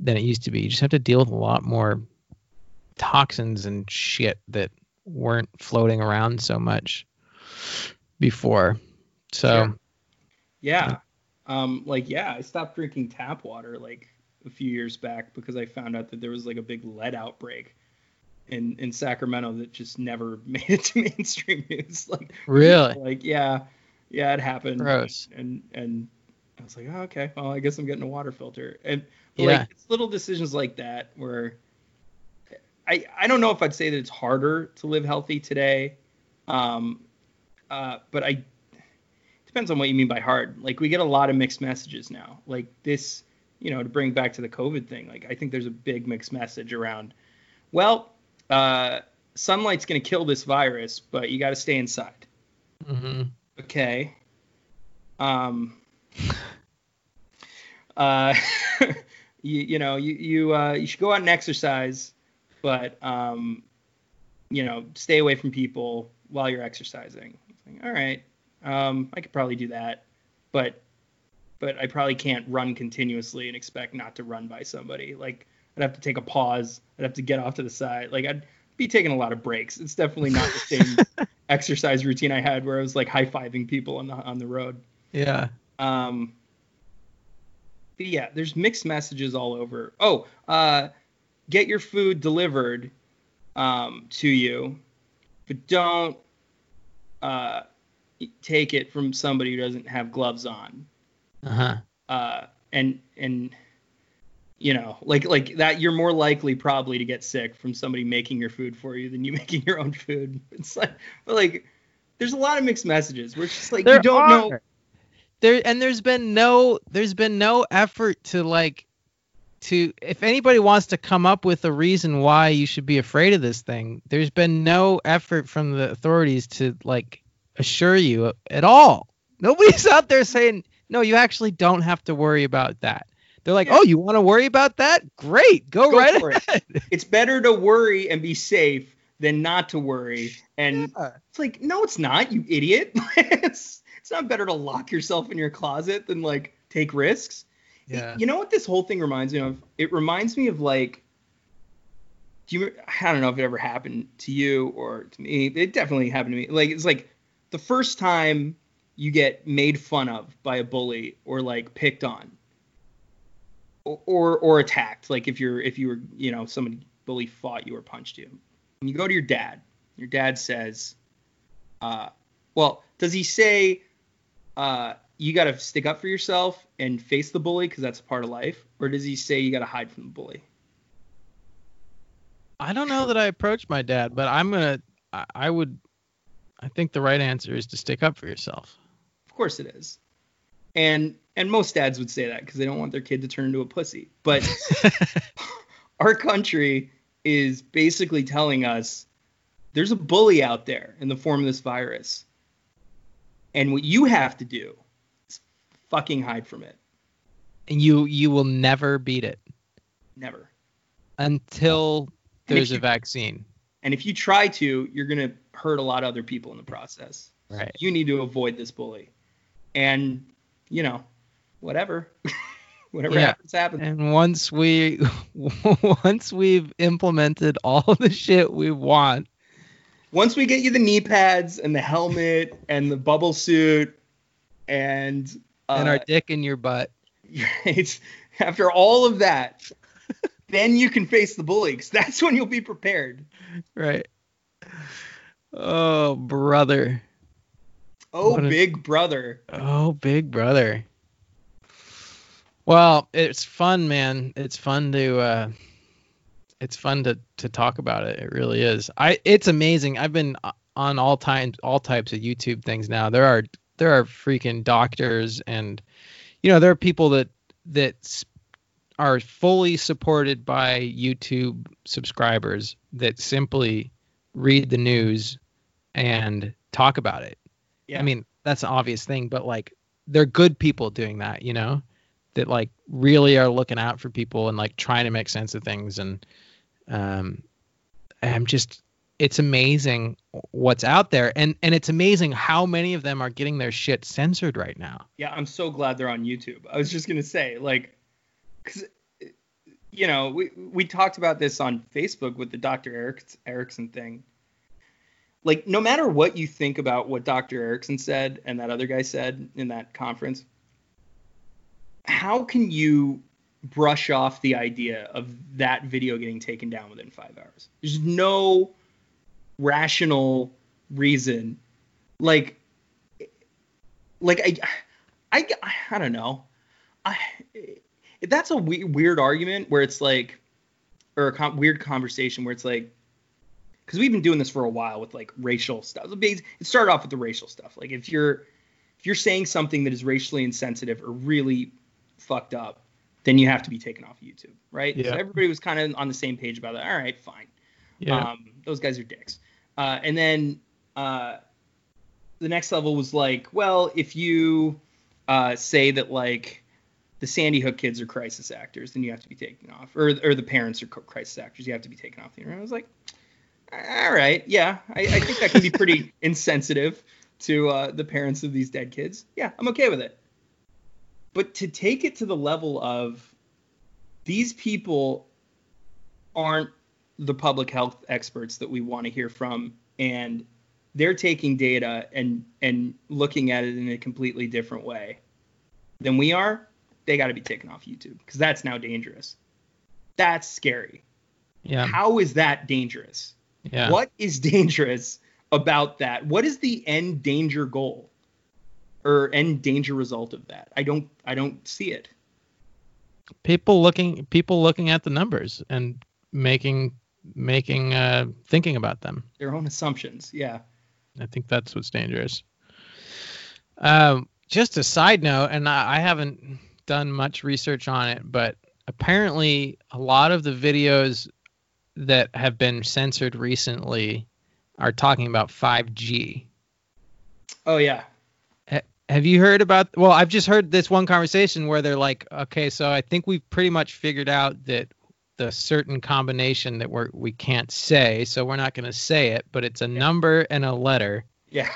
than it used to be. You just have to deal with a lot more toxins and shit that weren't floating around so much before. So, yeah, yeah. Um, like yeah, I stopped drinking tap water like a few years back because I found out that there was like a big lead outbreak in in Sacramento that just never made it to mainstream news. Like really, like yeah. Yeah, it happened. Gross. And, and and I was like, oh, okay, well, I guess I'm getting a water filter. And but yeah. like it's little decisions like that where I I don't know if I'd say that it's harder to live healthy today, um, uh, but I it depends on what you mean by hard. Like we get a lot of mixed messages now. Like this, you know, to bring back to the COVID thing. Like I think there's a big mixed message around. Well, uh, sunlight's going to kill this virus, but you got to stay inside. Mm-hmm. Okay. Um. Uh. you you know you you uh you should go out and exercise, but um, you know, stay away from people while you're exercising. Like, all right. Um, I could probably do that, but but I probably can't run continuously and expect not to run by somebody. Like, I'd have to take a pause. I'd have to get off to the side. Like, I'd be taking a lot of breaks. It's definitely not the same exercise routine I had where I was like high-fiving people on the on the road. Yeah. Um. But yeah, there's mixed messages all over. Oh, uh, get your food delivered um, to you, but don't uh, take it from somebody who doesn't have gloves on. Uh-huh. Uh, and, and, you know, like, like that, you're more likely probably to get sick from somebody making your food for you than you making your own food. It's like, but like, there's a lot of mixed messages where it's just like, there you don't are. know there. And there's been no, there's been no effort to like, to, if anybody wants to come up with a reason why you should be afraid of this thing, there's been no effort from the authorities to like assure you at all. Nobody's out there saying, no, you actually don't have to worry about that. They're like, yeah. Oh, you want to worry about that? Great. Go, Go right ahead. It. It's better to worry and be safe than not to worry. And yeah. It's like, no, it's not, you idiot. it's, it's not better to lock yourself in your closet than, like, take risks. Yeah. It, you know what this whole thing reminds me of? It reminds me of, like, do you? I don't know if it ever happened to you or to me. It definitely happened to me. Like, it's like the first time you get made fun of by a bully or like picked on or, or, or attacked. Like if you're, if you were, you know, somebody bully fought you or punched you and you go to your dad, your dad says, uh, well, does he say, uh, you got to stick up for yourself and face the bully, 'cause that's a part of life. Or does he say you got to hide from the bully? I don't know that I approached my dad, but I'm going to, I would, I think the right answer is to stick up for yourself. Of course it is. And and most dads would say that because they don't want their kid to turn into a pussy. But our country is basically telling us there's a bully out there in the form of this virus. And what you have to do is fucking hide from it. And you, you will never beat it. Never. Until there's a vaccine. And if you try to, you're going to hurt a lot of other people in the process. Right. You need to avoid this bully. And, you know, whatever. Whatever yeah. happens, happens. And once, we, once we've implemented all the shit we want. Once we get you the knee pads and the helmet and the bubble suit and... Uh, and our dick in your butt. Right. After all of that... Then you can face the bully, because that's when you'll be prepared. Right. Oh, brother. Oh, what big a... brother. Oh, big brother. Well, it's fun, man. It's fun to, uh, it's fun to, to talk about it. It really is. I, it's amazing. I've been on all times, all types of YouTube things now. There are, there are freaking doctors and, you know, there are people that, that speak are fully supported by YouTube subscribers that simply read the news and talk about it. Yeah. I mean, that's an obvious thing, but like they're good people doing that, you know, that like really are looking out for people and like trying to make sense of things. And, um, I'm just, it's amazing what's out there. And, and it's amazing how many of them are getting their shit censored right now. Yeah. I'm so glad they're on YouTube. I was just going to say like, because, you know, we we talked about this on Facebook with the Doctor Erickson thing. Like, no matter what you think about what Doctor Erickson said and that other guy said in that conference, how can you brush off the idea of that video getting taken down within five hours? There's no rational reason. Like, like I, I, I don't know. I... That's a we- weird argument where it's like, or a com- weird conversation where it's like, because we've been doing this for a while with like racial stuff. It started off with the racial stuff. Like if you're if you're saying something that is racially insensitive or really fucked up, then you have to be taken off YouTube, right? Yeah. So everybody was kind of on the same page about that. All right, fine. Yeah. Um, those guys are dicks. Uh, and then uh, the next level was like, well, if you uh, say that like the Sandy Hook kids are crisis actors, then you have to be taken off, or or the parents are crisis actors, you have to be taken off the internet. I was like, all right, yeah, I, I think that can be pretty insensitive to uh, the parents of these dead kids. Yeah, I'm okay with it. But to take it to the level of these people aren't the public health experts that we want to hear from, and they're taking data and and looking at it in a completely different way than we are, they got to be taken off YouTube because that's now dangerous. That's scary. Yeah. How is that dangerous? Yeah. What is dangerous about that? What is the end danger goal or end danger result of that? I don't I don't see it. People looking people looking at the numbers and making making uh, thinking about them. Their own assumptions, yeah. I think that's what's dangerous. Um, just a side note, and I, I haven't done much research on it, but apparently a lot of the videos that have been censored recently are talking about five G. Oh, yeah. H- have you heard about... Well, I've just heard this one conversation where they're like, okay, so I think we've pretty much figured out that the certain combination that we're, we can't say, so we're not going to say it, but it's a yeah. number and a letter. Yeah.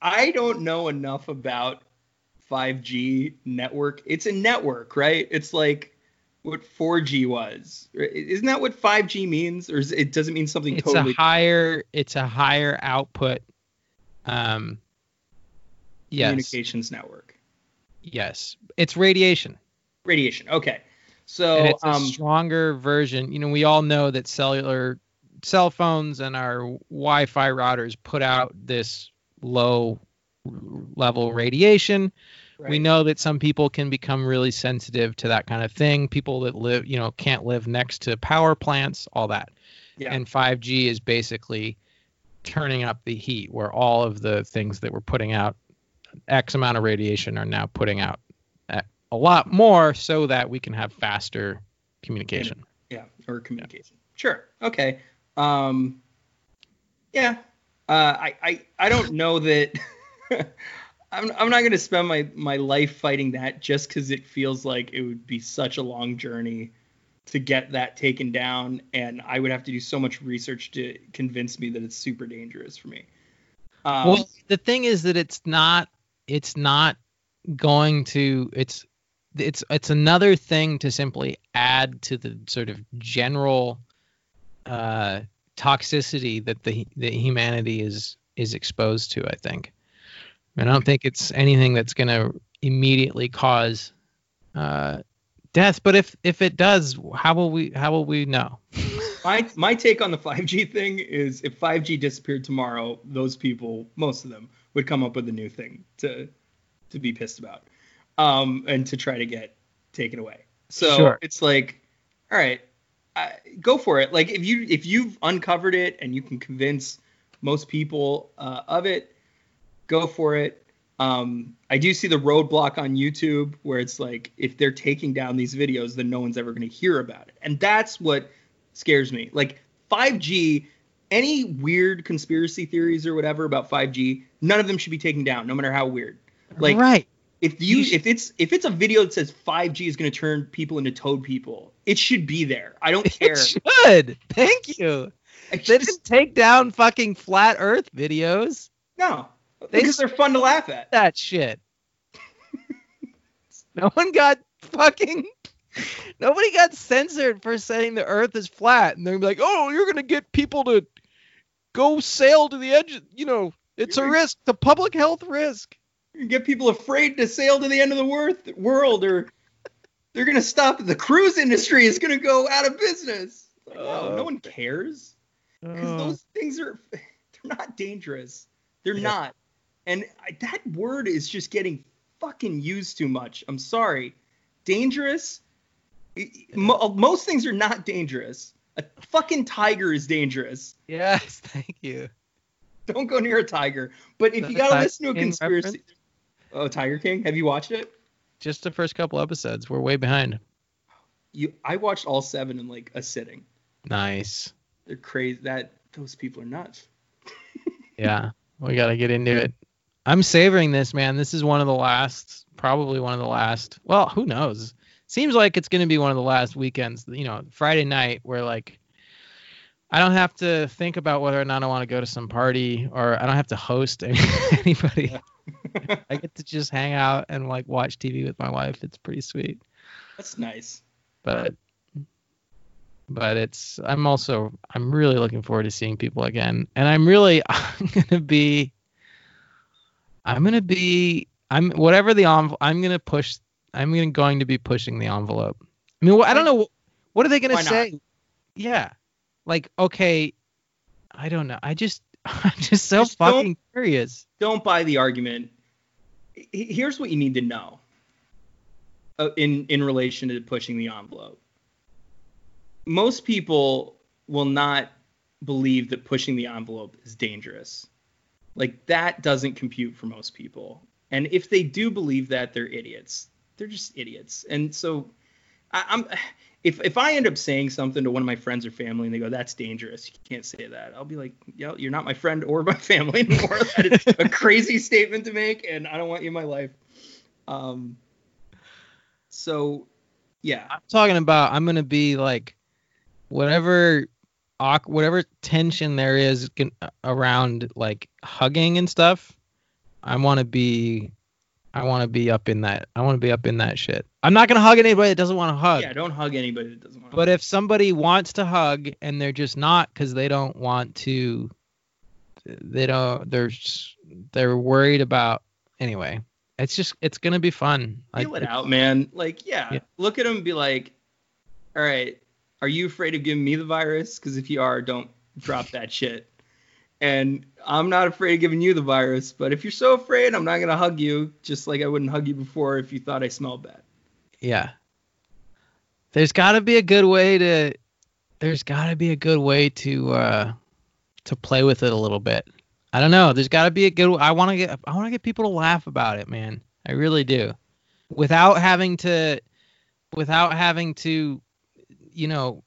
I don't know enough about five G network. It's a network, right? It's like what four G was. Isn't that what five G means? Or is it, it doesn't mean something it's totally a higher different? It's a higher output um yes. communications network. Yes. It's radiation. Radiation. Okay. So and it's a um, stronger version. You know, we all know that cellular cell phones and our Wi-Fi routers put out this low level radiation. Right. We know that some people can become really sensitive to that kind of thing. People that live, you know, can't live next to power plants, all that. Yeah. And five G is basically turning up the heat where all of the things that were putting out X amount of radiation are now putting out a lot more so that we can have faster communication. Yeah, or communication. Yeah. Sure. Okay. Um, yeah. Uh, I, I, I don't know that... I'm, I'm not going to spend my, my life fighting that just because it feels like it would be such a long journey to get that taken down, and I would have to do so much research to convince me that it's super dangerous for me. Um, well, the thing is that it's not... It's not going to... It's... It's it's another thing to simply add to the sort of general uh, toxicity that the that humanity is is exposed to. I think, and I don't think it's anything that's going to immediately cause uh, death. But if, if it does, how will we how will we know? my my take on the five G thing is, if five G disappeared tomorrow, those people, most of them, would come up with a new thing to to be pissed about. Um, and to try to get taken away. So sure. It's like, all right, uh, go for it. Like if you, if you've uncovered it and you can convince most people uh, of it, go for it. Um, I do see the roadblock on YouTube where it's like, if they're taking down these videos, then no one's ever going to hear about it. And that's what scares me. Like five G, any weird conspiracy theories or whatever about five G, none of them should be taken down, no matter how weird. Like, right. If you, if it's if it's a video that says five G is going to turn people into toad people, it should be there. I don't care. It should. Thank you. They didn't take down fucking flat Earth videos. No, they because they're fun to laugh at. That shit. No one got fucking. Nobody got censored for saying the Earth is flat, and they're gonna be like, "Oh, you're going to get people to go sail to the edge." You know, it's you're a gonna... risk, the public health risk. You get people afraid to sail to the end of the world, or they're going to stop. The cruise industry is going to go out of business. Like, no, no one cares, because those things are they're not dangerous. They're yeah. not. And I, that word is just getting fucking used too much. I'm sorry. Dangerous. Most things are not dangerous. A fucking tiger is dangerous. Yes. Thank you. Don't go near a tiger. But if you got to listen to a conspiracy. Reference? Oh, Tiger King? Have you watched it? Just the first couple episodes. We're way behind. You, I watched all seven in like a sitting. Nice. They're crazy. That those people are nuts. Yeah, we got to get into it. I'm savoring this, man. This is one of the last, probably one of the last. Well, who knows? Seems like it's going to be one of the last weekends, you know, Friday night where, like, I don't have to think about whether or not I want to go to some party, or I don't have to host any, anybody. Yeah. I get to just hang out and, like, watch T V with my wife. It's pretty sweet. That's nice. But but it's I'm also I'm really looking forward to seeing people again. And I'm really I'm gonna be I'm gonna be I'm whatever the envelope I'm gonna push I'm gonna going to be pushing the envelope. I mean, I don't know, what are they gonna Why say? Not? Yeah. Like, okay, I don't know. I just, I'm just so just fucking don't, curious. Don't buy the argument. Here's what you need to know in, in relation to pushing the envelope. Most people will not believe that pushing the envelope is dangerous. Like, that doesn't compute for most people. And if they do believe that, they're idiots. They're just idiots. And so I, I'm... If if I end up saying something to one of my friends or family and they go, "That's dangerous, you can't say that," I'll be like, "Yo, you're not my friend or my family anymore. That is a crazy statement to make, and I don't want you in my life." Um. So, yeah, I'm talking about I'm gonna be like, whatever, whatever tension there is around, like, hugging and stuff. I want to be. I want to be up in that. I want to be up in that shit. I'm not going to hug anybody that doesn't want to hug. Yeah, don't hug anybody that doesn't want to hug. But if somebody wants to hug and they're just not, because they don't want to, they don't, they're, they're worried about, anyway, it's just, it's going to be fun. Feel it out, man. Like, yeah, yeah, look at them and be like, all right, are you afraid of giving me the virus? Because if you are, don't drop that shit. And I'm not afraid of giving you the virus, but if you're so afraid, I'm not going to hug you, just like I wouldn't hug you before if you thought I smelled bad. Yeah. There's got to be a good way to there's got to be a good way to uh, to play with it a little bit. I don't know. There's got to be a good I want to get I want to get people to laugh about it, man. I really do. Without having to without having to, you know,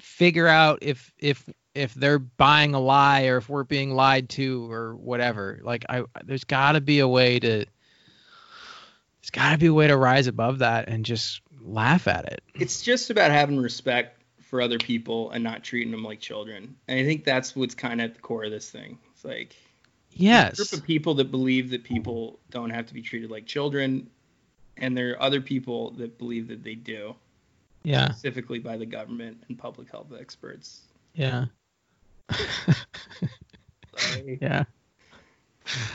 figure out if if if they're buying a lie or if we're being lied to or whatever. Like, I, there's gotta be a way to, there's gotta be a way to rise above that and just laugh at it. It's just about having respect for other people and not treating them like children. And I think that's what's kind of at the core of this thing. It's like, yes, a group of people that believe that people don't have to be treated like children. And there are other people that believe that they do. Yeah. Specifically by the government and public health experts. Yeah. Sorry. Yeah.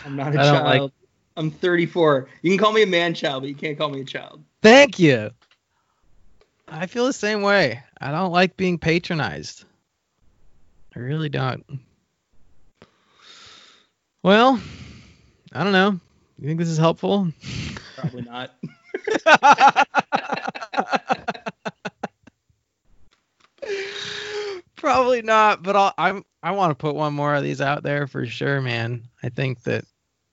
I'm not a I child. Like... I'm thirty-four. You can call me a man child, but you can't call me a child. Thank you. I feel the same way. I don't like being patronized. I really don't. Well, I don't know. You think this is helpful? Probably not. Probably not, but I'll, I'm, I want to put one more of these out there for sure, man. I think that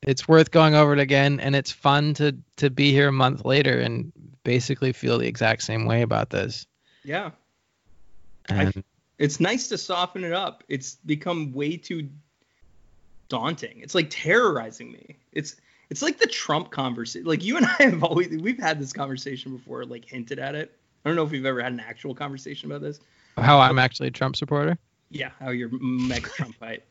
it's worth going over it again, and it's fun to, to be here a month later and basically feel the exact same way about this. Yeah. And I, it's nice to soften it up. It's become way too daunting. It's like terrorizing me. It's it's like the Trump conversation. Like, you and I have always, we've had this conversation before, like, hinted at it. I don't know if we've ever had an actual conversation about this. How I'm actually a Trump supporter? Yeah, how you're mega Trumpite.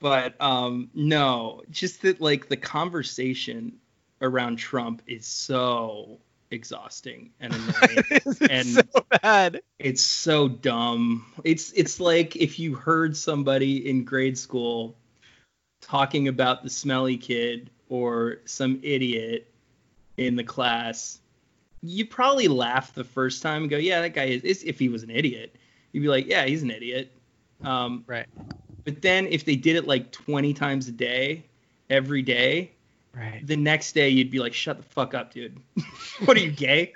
But um, no, just that, like, the conversation around Trump is so exhausting and annoying. It's and so bad. It's so dumb. It's it's like if you heard somebody in grade school talking about the smelly kid or some idiot in the class. You probably laugh the first time and go, yeah, that guy is, if he was an idiot, you'd be like, yeah, he's an idiot. Um, right. But then if they did it like twenty times a day, every day, right, the next day you'd be like, shut the fuck up, dude. What are you, gay?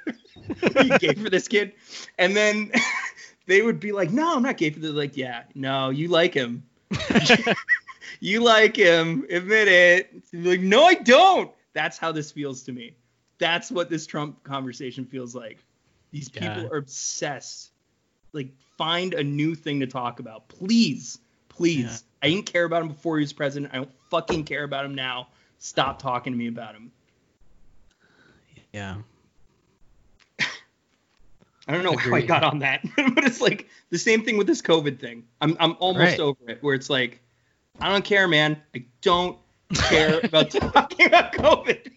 Are you gay for this kid? And then they would be like, no, I'm not gay for this. Like, yeah, no, you like him. You like him. Admit it. Like, no, I don't. That's how this feels to me. That's what this Trump conversation feels like. These people yeah. are obsessed. Like, find a new thing to talk about. Please, Please. Yeah. I didn't care about him before he was president. I don't fucking care about him now. Stop talking to me about him. Yeah. I don't know Agreed. How I got on that, but it's like the same thing with this COVID thing. I'm I'm almost right. over it, where it's like, I don't care, man. I don't care about talking about COVID.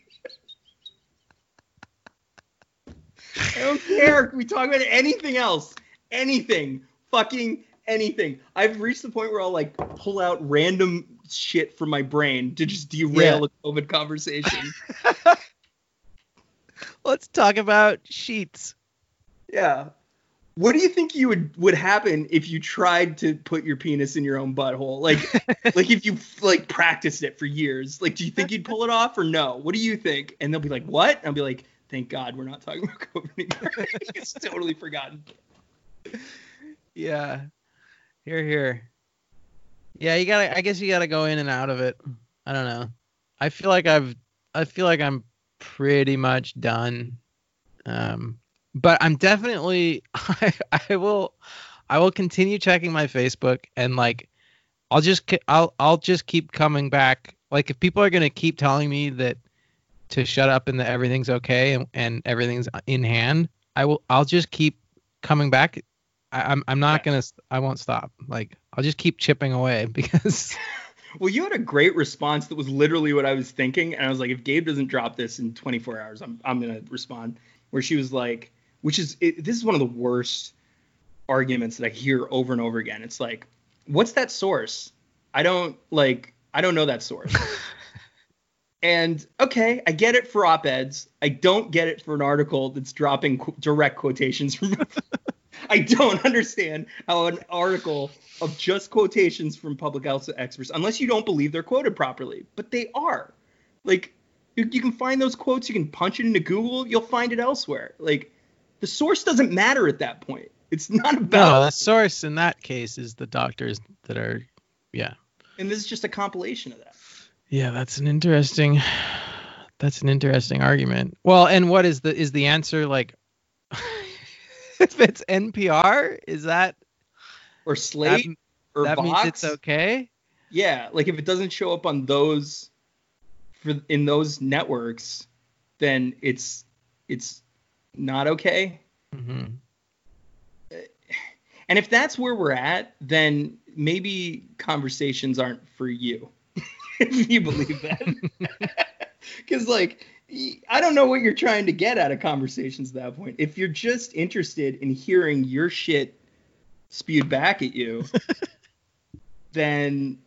I don't care. Can we talk about anything else? Anything. Fucking anything. I've reached the point where I'll like pull out random shit from my brain to just derail yeah. a COVID conversation. Let's talk about sheets. Yeah. What do you think you would, would happen if you tried to put your penis in your own butthole? Like, like if you like practiced it for years, like, do you think you'd pull it off or no? What do you think? And they'll be like, what? And I'll be like, thank God we're not talking about COVID anymore. It's totally forgotten. Yeah. Here, here. Yeah. You gotta, I guess you gotta go in and out of it. I don't know. I feel like I've, I feel like I'm pretty much done. Um, But I'm definitely I, I will I will continue checking my Facebook, and like I'll just I'll I'll just keep coming back. Like if people are going to keep telling me that to shut up and that everything's okay and, and everything's in hand, I will I'll just keep coming back. I, I'm I'm not yeah. going to I won't stop. Like I'll just keep chipping away because Well, you had a great response that was literally what I was thinking, and I was like, if Gabe doesn't drop this in twenty-four hours, I'm I'm going to respond, where she was like, which is, it, this is one of the worst arguments that I hear over and over again. It's like, what's that source? I don't, like, I don't know that source. And, okay, I get it for op-eds. I don't get it for an article that's dropping qu- direct quotations from I don't understand how an article of just quotations from public health experts, unless you don't believe they're quoted properly, but they are. Like, you, you can find those quotes. You can punch it into Google. You'll find it elsewhere. Like, the source doesn't matter at that point. It's not about... No, the source in that case is the doctors that are... Yeah. And this is just a compilation of that. Yeah, that's an interesting... That's an interesting argument. Well, and what is the... Is the answer like... If it's N P R, is that... Or Slate? That, or that Vox? Means it's okay? Yeah, like if it doesn't show up on those... for in those networks, then it's... it's not okay. Mm-hmm. And if that's where we're at, then maybe conversations aren't for you. If you believe that. Because, like, I don't know what you're trying to get out of conversations at that point. If you're just interested in hearing your shit spewed back at you, then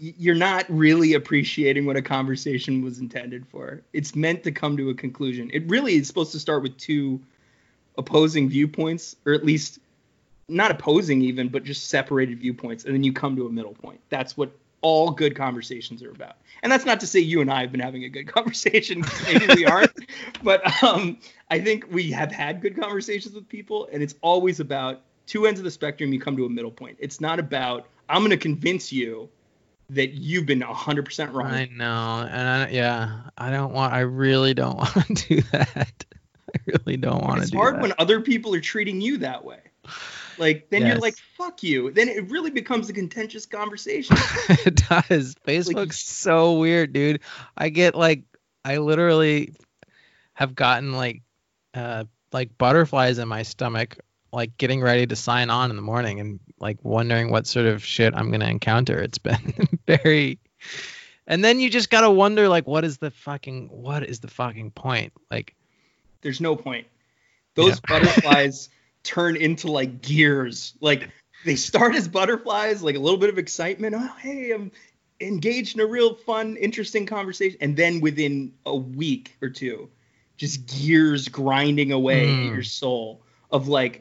you're not really appreciating what a conversation was intended for. It's meant to come to a conclusion. It really is supposed to start with two opposing viewpoints, or at least not opposing even, but just separated viewpoints. And then you come to a middle point. That's what all good conversations are about. And that's not to say you and I have been having a good conversation. Maybe we aren't. But um, I think we have had good conversations with people. And it's always about two ends of the spectrum. You come to a middle point. It's not about, I'm going to convince you that you've been one hundred percent wrong. I know. And I, yeah, I don't want, I really don't want to do that. I really don't want to do that. It's hard when other people are treating you that way. Like, then yes. you're like, fuck you. Then it really becomes a contentious conversation. It does. Facebook's like, so weird, dude. I get like, I literally have gotten like, uh, like butterflies in my stomach, like getting ready to sign on in the morning and like wondering what sort of shit I'm going to encounter. It's been very, and then you just got to wonder like, what is the fucking, what is the fucking point? Like there's no point. Those yeah. butterflies turn into like gears. Like they start as butterflies, like a little bit of excitement. Oh, hey, I'm engaged in a real fun, interesting conversation. And then within a week or two, just gears grinding away mm. at your soul of like,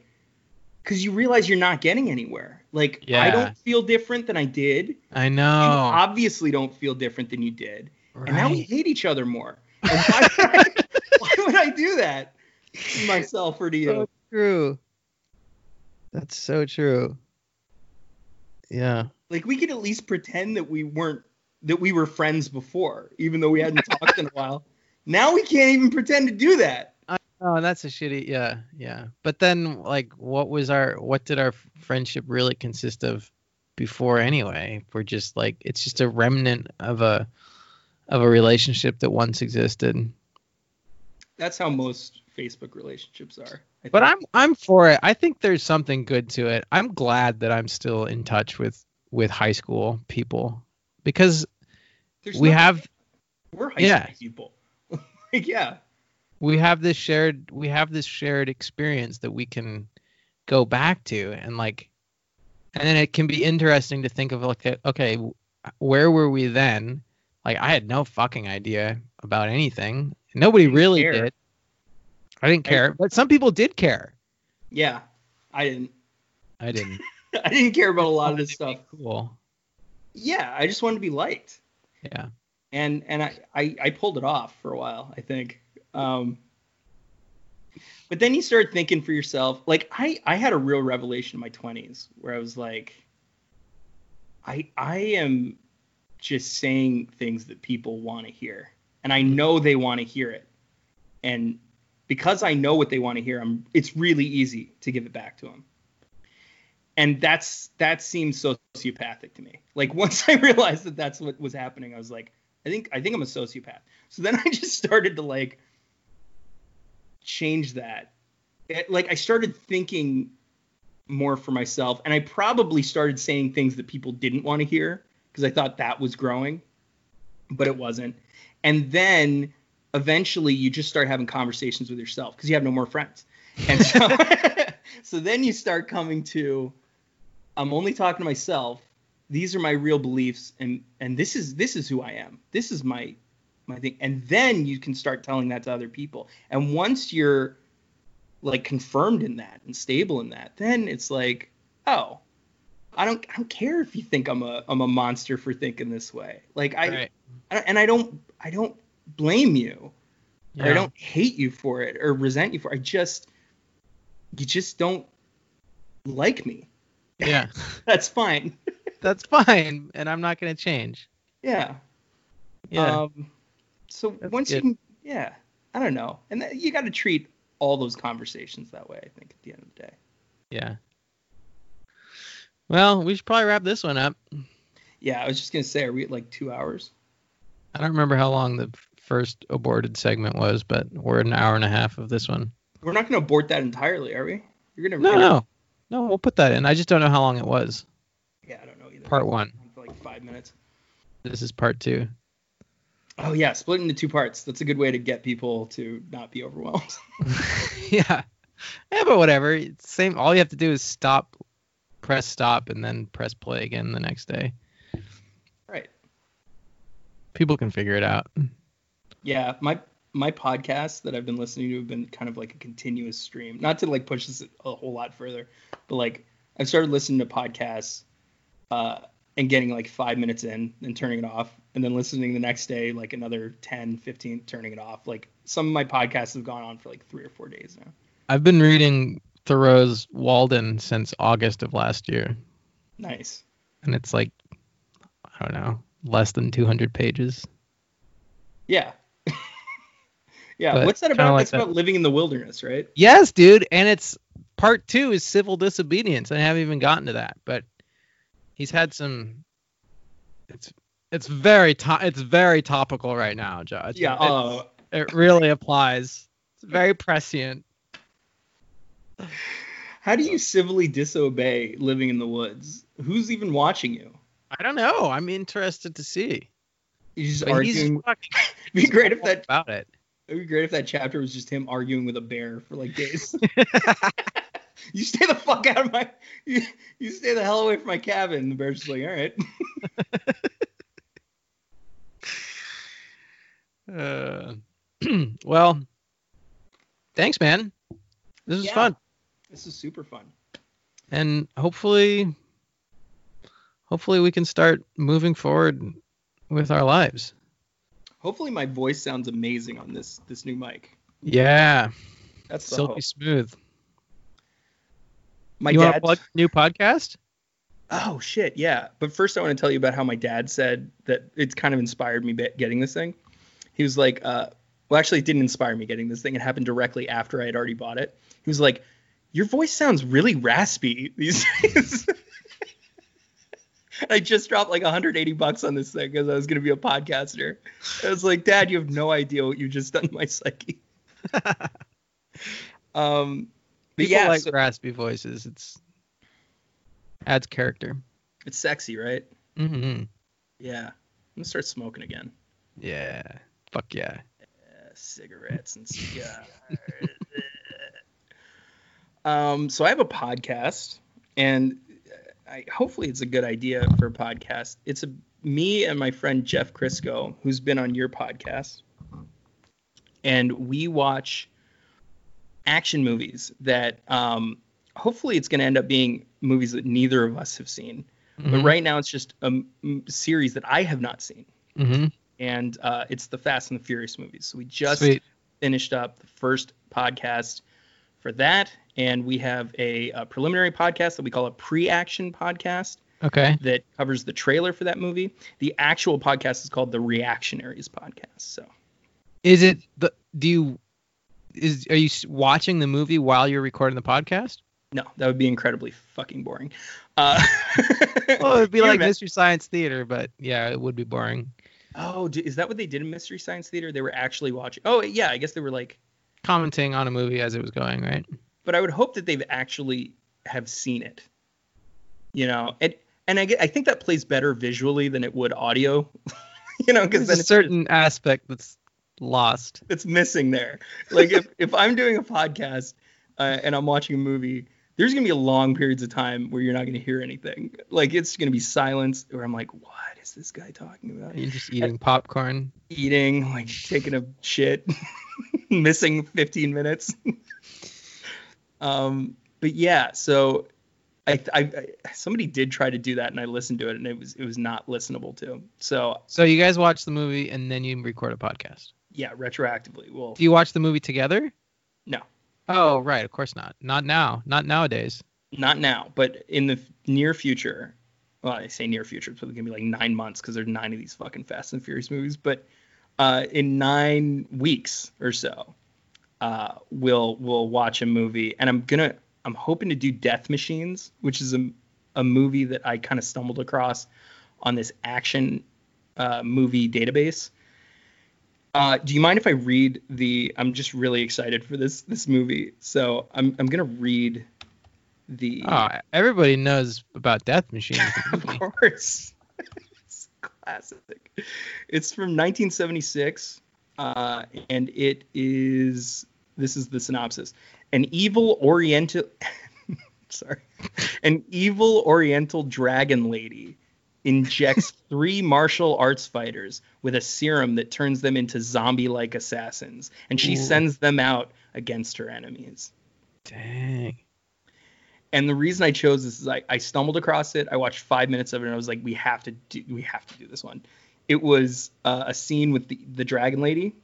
because you realize you're not getting anywhere. Like, yeah. I don't feel different than I did. I know. You obviously don't feel different than you did. Right. And now we hate each other more. And why, would I, why would I do that to myself or to you? So true. That's so true. Yeah. Like, we could at least pretend that we weren't, that we were friends before, even though we hadn't talked in a while. Now we can't even pretend to do that. Oh, that's a shitty, yeah, yeah. But then, like, what was our, what did our friendship really consist of before anyway. We're just like, it's just a remnant of a of a relationship that once existed. That's how most Facebook relationships are. But I'm I'm for it. I think there's something good to it. I'm glad that I'm still in touch with, with high school people, because there's we no, have we're high yeah. school people. Like, yeah. We have this shared we have this shared experience that we can go back to, and like, and then it can be interesting to think of like, okay, where were we then? Like, I had no fucking idea about anything. Nobody really care. did. I didn't care, I, but some people did care. Yeah, I didn't. I didn't. I didn't care about a lot of this stuff. Cool. Yeah, I just wanted to be liked. Yeah. And and I, I, I pulled it off for a while, I think. Um, but then you start thinking for yourself. Like, I, I had a real revelation in my twenties where I was like, I I am just saying things that people want to hear. And I know they want to hear it. And because I know what they want to hear, I'm, it's really easy to give it back to them. And that's that seems sociopathic to me. Like, once I realized that that's what was happening, I was like, I think I think I'm a sociopath. So then I just started to like change that. It, like, I started thinking more for myself, and I probably started saying things that people didn't want to hear because I thought that was growing, but it wasn't. And then eventually you just start having conversations with yourself because you have no more friends. And so, so then you start coming to, I'm only talking to myself. These are my real beliefs. And, and this is, this is who I am. This is my, my thing. And then you can start telling that to other people. And once you're like confirmed in that and stable in that, then it's like, oh, I don't, I don't care if you think I'm a, I'm a monster for thinking this way. Like, I, right. I and I don't, I don't blame you. Yeah. Or I don't hate you for it or resent you for it. I just, you just don't like me. Yeah. That's fine. That's fine. And I'm not going to change. Yeah. Yeah. Um, so That's once good. you can, yeah, I don't know. And that, you got to treat all those conversations that way, I think, at the end of the day. Yeah. Well, we should probably wrap this one up. Yeah, I was just going to say, are we at like two hours? I don't remember how long the first aborted segment was, but we're an hour and a half of this one. We're not going to abort that entirely, are we? You're gonna No, no. No, we'll put that in. I just don't know how long it was. Yeah, I don't know either. Part one. For like five minutes. This is part two. Oh, yeah, split into two parts. That's a good way to get people to not be overwhelmed. Yeah. Yeah, but whatever. It's same. All you have to do is stop, press stop, and then press play again the next day. Right. People can figure it out. Yeah, my my podcasts that I've been listening to have been kind of like a continuous stream. Not to like push this a whole lot further, but like I've started listening to podcasts uh, and getting like five minutes in and turning it off, and then listening the next day, like another ten, fifteen, turning it off. Like, some of my podcasts have gone on for like three or four days now. I've been reading Thoreau's Walden since August of last year. Nice. And it's like, I don't know, less than two hundred pages. Yeah. Yeah. But what's that about? Like, that's that. About living in the wilderness, right? Yes, dude. And it's part two is civil disobedience. I haven't even gotten to that, but he's had some. It's it's very to- it's very topical right now, Josh. Yeah. Oh. It really applies. It's very prescient. How do you civilly disobey living in the woods? Who's even watching you? I don't know. I'm interested to see. You just but arguing. Fucking, it'd be great if that about it. It'd be great if that chapter was just him arguing with a bear for like days. You stay the fuck out of my. You, you stay the hell away from my cabin. And the bear's just like, all right. uh, well, thanks, man. This is yeah, fun. This is super fun. And hopefully, hopefully we can start moving forward with our lives. Hopefully my voice sounds amazing on this this new mic. Yeah, that's silky smooth. My you dad want to plug a new podcast? Oh shit, yeah. But first, I want to tell you about how my dad said that it's kind of inspired me getting this thing. He was like, uh, "Well, actually, it didn't inspire me getting this thing. It happened directly after I had already bought it." He was like, "Your voice sounds really raspy these days." I just dropped like one hundred eighty bucks on this thing because I was going to be a podcaster. I was like, Dad, you have no idea what you just done to my psyche. um, but People yeah, like so, raspy voices. It's adds character. It's sexy, right? Mm-hmm. Yeah. I'm going to start smoking again. Yeah. Fuck yeah. yeah cigarettes and cigars. um, so I have a podcast, and I, hopefully it's a good idea for a podcast. It's a, me and my friend Jeff Crisco, who's been on your podcast, and we watch action movies that um, hopefully it's going to end up being movies that neither of us have seen. Mm-hmm. But right now it's just a m- series that I have not seen. Mm-hmm. And uh, it's the Fast and the Furious movies. So we just Sweet. finished up the first podcast for that. And we have a, a preliminary podcast that we call a pre-action podcast. Okay. That covers the trailer for that movie. The actual podcast is called the Reactionaries podcast. So, is it the? Do you is are you watching the movie while you're recording the podcast? No, that would be incredibly fucking boring. Uh, well, it'd be like met- Mystery Science Theater, but yeah, it would be boring. Oh, is that what they did in Mystery Science Theater? They were actually watching. Oh, yeah, I guess they were like commenting on a movie as it was going, right? But I would hope that they've actually have seen it, you know, and and I, I think that plays better visually than it would audio, you know, because there's a certain aspect that's lost. It's missing there. Like if, if I'm doing a podcast uh, and I'm watching a movie, there's going to be long periods of time where you're not going to hear anything. Like it's going to be silence where I'm like, what is this guy talking about? You're just eating and, popcorn, eating, like taking a shit, missing fifteen minutes. Um, but yeah, so I, I, I, somebody did try to do that and I listened to it and it was, it was not listenable to. So, so you guys watch the movie and then you record a podcast. Yeah. Retroactively. Well, do you watch the movie together? No. Oh, right. Of course not. Not now. Not nowadays. Not now, but in the near future, well, I say near future, it's probably gonna be like nine months. Cause there's nine of these fucking Fast and Furious movies, but, uh, in nine weeks or so, Uh, we'll we'll watch a movie, and I'm gonna I'm hoping to do Death Machines, which is a a movie that I kind of stumbled across on this action uh, movie database. Uh, do you mind if I read the? I'm just really excited for this this movie, so I'm I'm gonna read the. Oh, everybody knows about Death Machines. Of course, it's classic. It's from nineteen seventy-six, uh, and it is. This is the synopsis. An evil oriental sorry. An evil oriental dragon lady injects three martial arts fighters with a serum that turns them into zombie-like assassins, and she Ooh. sends them out against her enemies. Dang. And the reason I chose this is I, I stumbled across it. I watched five minutes of it and I was like, we have to do we have to do this one. It was uh, a scene with the, the dragon lady,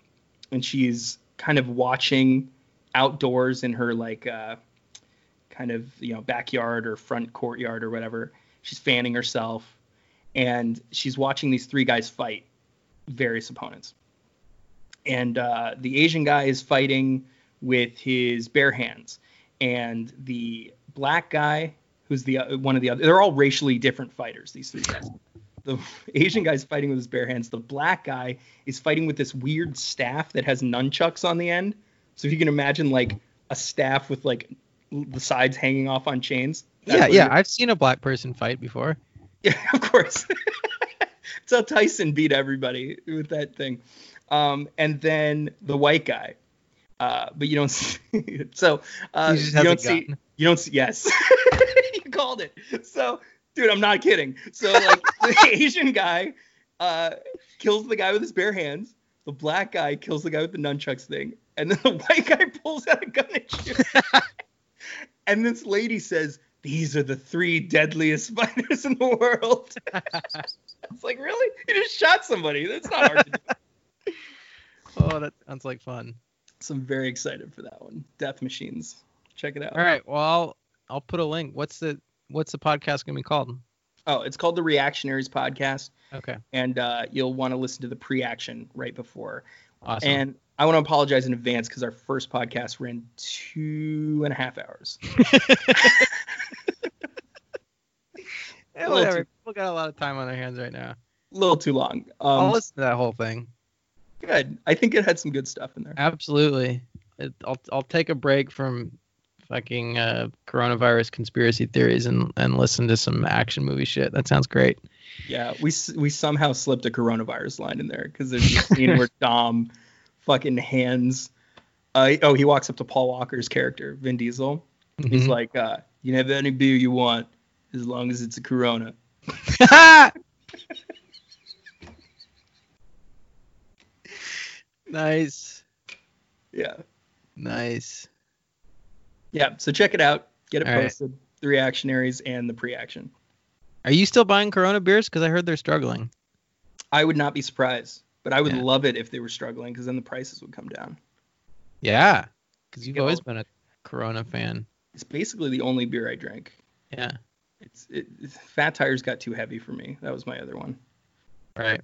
and she's kind of watching outdoors in her like uh, kind of, you know, backyard or front courtyard or whatever. She's fanning herself and she's watching these three guys fight various opponents. And uh, the Asian guy is fighting with his bare hands, and the black guy who's the uh, one of the other, they're all racially different fighters, these three guys. The Asian guy's fighting with his bare hands. The black guy is fighting with this weird staff that has nunchucks on the end. So if you can imagine like a staff with like the sides hanging off on chains. Yeah, yeah. You're... I've seen a black person fight before. Yeah, of course. It's how Tyson beat everybody with that thing. Um, and then the white guy. Uh, but you don't see it. So uh, you, you don't see. You don't see. Yes. You called it. So. Dude, I'm not kidding. So, like, the Asian guy uh, kills the guy with his bare hands. The black guy kills the guy with the nunchucks thing. And then the white guy pulls out a gun and shoots. And this lady says, these are the three deadliest spiders in the world. It's like, really? You just shot somebody. That's not hard to do. Oh, that sounds like fun. So I'm very excited for that one. Death Machines. Check it out. All right. Well, I'll, I'll put a link. What's the... What's the podcast going to be called? Oh, it's called the Reactionaries Podcast. Okay. And uh, you'll want to listen to the pre-action right before. Awesome. And I want to apologize in advance because our first podcast ran two and a half hours. Yeah, whatever. Too- people got a lot of time on their hands right now. A little too long. Um, I'll listen to that whole thing. Good. I think it had some good stuff in there. Absolutely. It, I'll I'll take a break from fucking uh, coronavirus conspiracy theories and, and listen to some action movie shit. That sounds great. Yeah, we we somehow slipped a coronavirus line in there because there's a scene where Dom fucking hands. Uh, oh, he walks up to Paul Walker's character, Vin Diesel. Mm-hmm. He's like, uh, you can have any beer you want as long as it's a Corona. Nice. Yeah. Nice. Yeah, so check it out. Get it all posted. Right. The Reactionaries and the Pre-Action. Are you still buying Corona beers? Because I heard they're struggling. I would not be surprised, but I would yeah. love it if they were struggling because then the prices would come down. Yeah, because you've you know, always been a Corona fan. It's basically the only beer I drink. Yeah. It's, it, it's Fat Tires got too heavy for me. That was my other one. All right.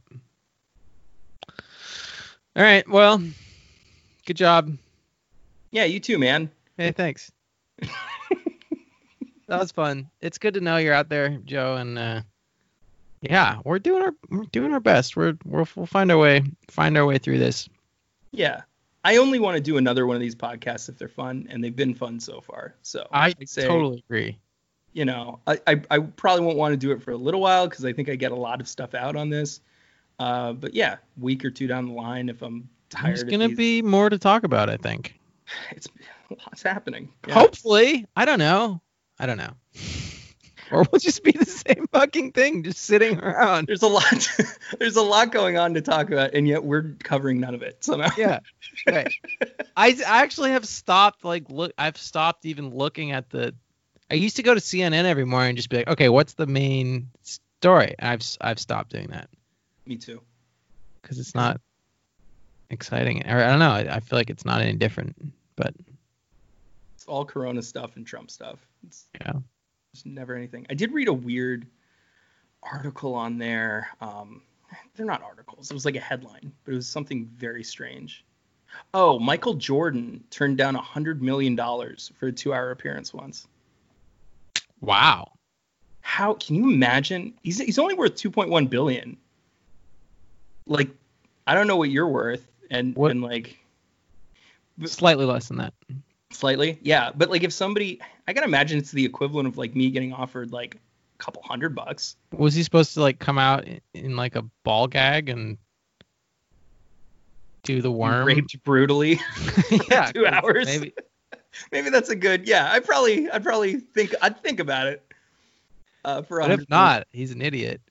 All right, well, good job. Yeah, you too, man. Hey, thanks. That was fun. It's good to know you're out there, Joe, and uh, yeah, we're doing our we're doing our best. We're we'll we'll find our way find our way through this. Yeah, I only want to do another one of these podcasts if they're fun, and they've been fun so far. So I, I say, totally agree. You know, I, I I probably won't want to do it for a little while because I think I get a lot of stuff out on this. Uh, but yeah, week or two down the line, if I'm tired, there's gonna these, be more to talk about. I think it's lots happening. Yeah. Hopefully, I don't know. I don't know. Or we'll just be the same fucking thing, just sitting around. There's a lot. To, there's a lot going on to talk about, and yet we're covering none of it somehow. Yeah. Right. I actually have stopped. Like, look, I've stopped even looking at the. I used to go to C N N every morning and just be like, okay, what's the main story? And I've I've stopped doing that. Me too. Because it's not exciting. Or I don't know. I, I feel like it's not any different, but. It's all Corona stuff and Trump stuff. It's, yeah. There's never anything. I did read a weird article on there. Um, they're not articles. It was like a headline, but it was something very strange. Oh, Michael Jordan turned down one hundred million dollars for a two-hour appearance once. Wow. How can you imagine? He's he's only worth two point one billion dollars. Like, I don't know what you're worth, and, and like... Slightly less than that. Slightly? Yeah, but, like, if somebody... I gotta imagine it's the equivalent of, like, me getting offered, like, a couple hundred bucks. Was he supposed to, like, come out in, in like, a ball gag and do the worm? Raped brutally yeah, two hours? Maybe. Maybe that's a good... Yeah, I'd probably, I'd probably think... I'd think about it. Uh, for but if not, he's an idiot.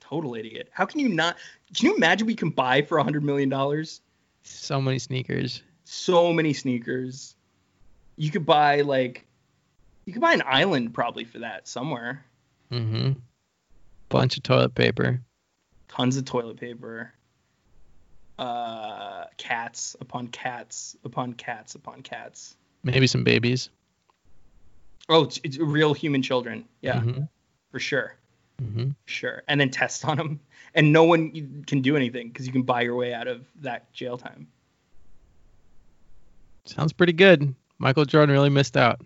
Total idiot. How can you not... Can you imagine we can buy for one hundred million dollars? So many sneakers. So many sneakers. You could buy, like... You could buy an island, probably, for that somewhere. Mm-hmm. Bunch of toilet paper. Tons of toilet paper. Uh, cats upon cats upon cats upon cats. Maybe some babies. Oh, it's, it's real human children. Yeah, mm-hmm. For sure. Mm-hmm. Sure. And then test on them. And no one can do anything because you can buy your way out of that jail time. Sounds pretty good. Michael Jordan really missed out.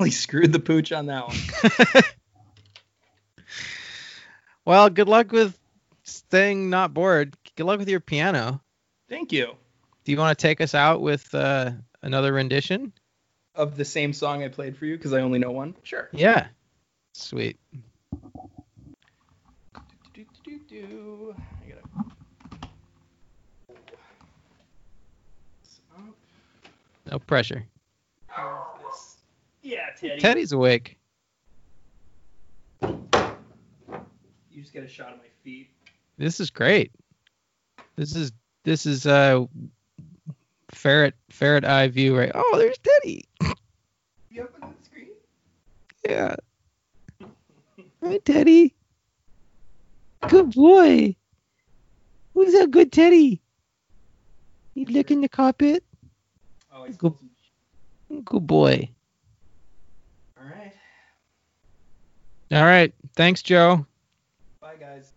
Really screwed the pooch on that one. Well, good luck with staying not bored. Good luck with your piano. Thank you. Do you want to take us out with uh, another rendition? Of the same song I played for you because I only know one? Sure. Yeah. Sweet. I gotta... No pressure. Oh, this... Yeah, Teddy. Teddy's awake. You just get a shot of my feet. This is great. This is this is uh ferret ferret eye view, right? Oh, there's Teddy. You up on the screen? Yeah. Hi, Teddy. Good boy. Who's that good Teddy? You licking the carpet? Oh, I good, good boy. All right. All right. Thanks, Joe. Bye, guys.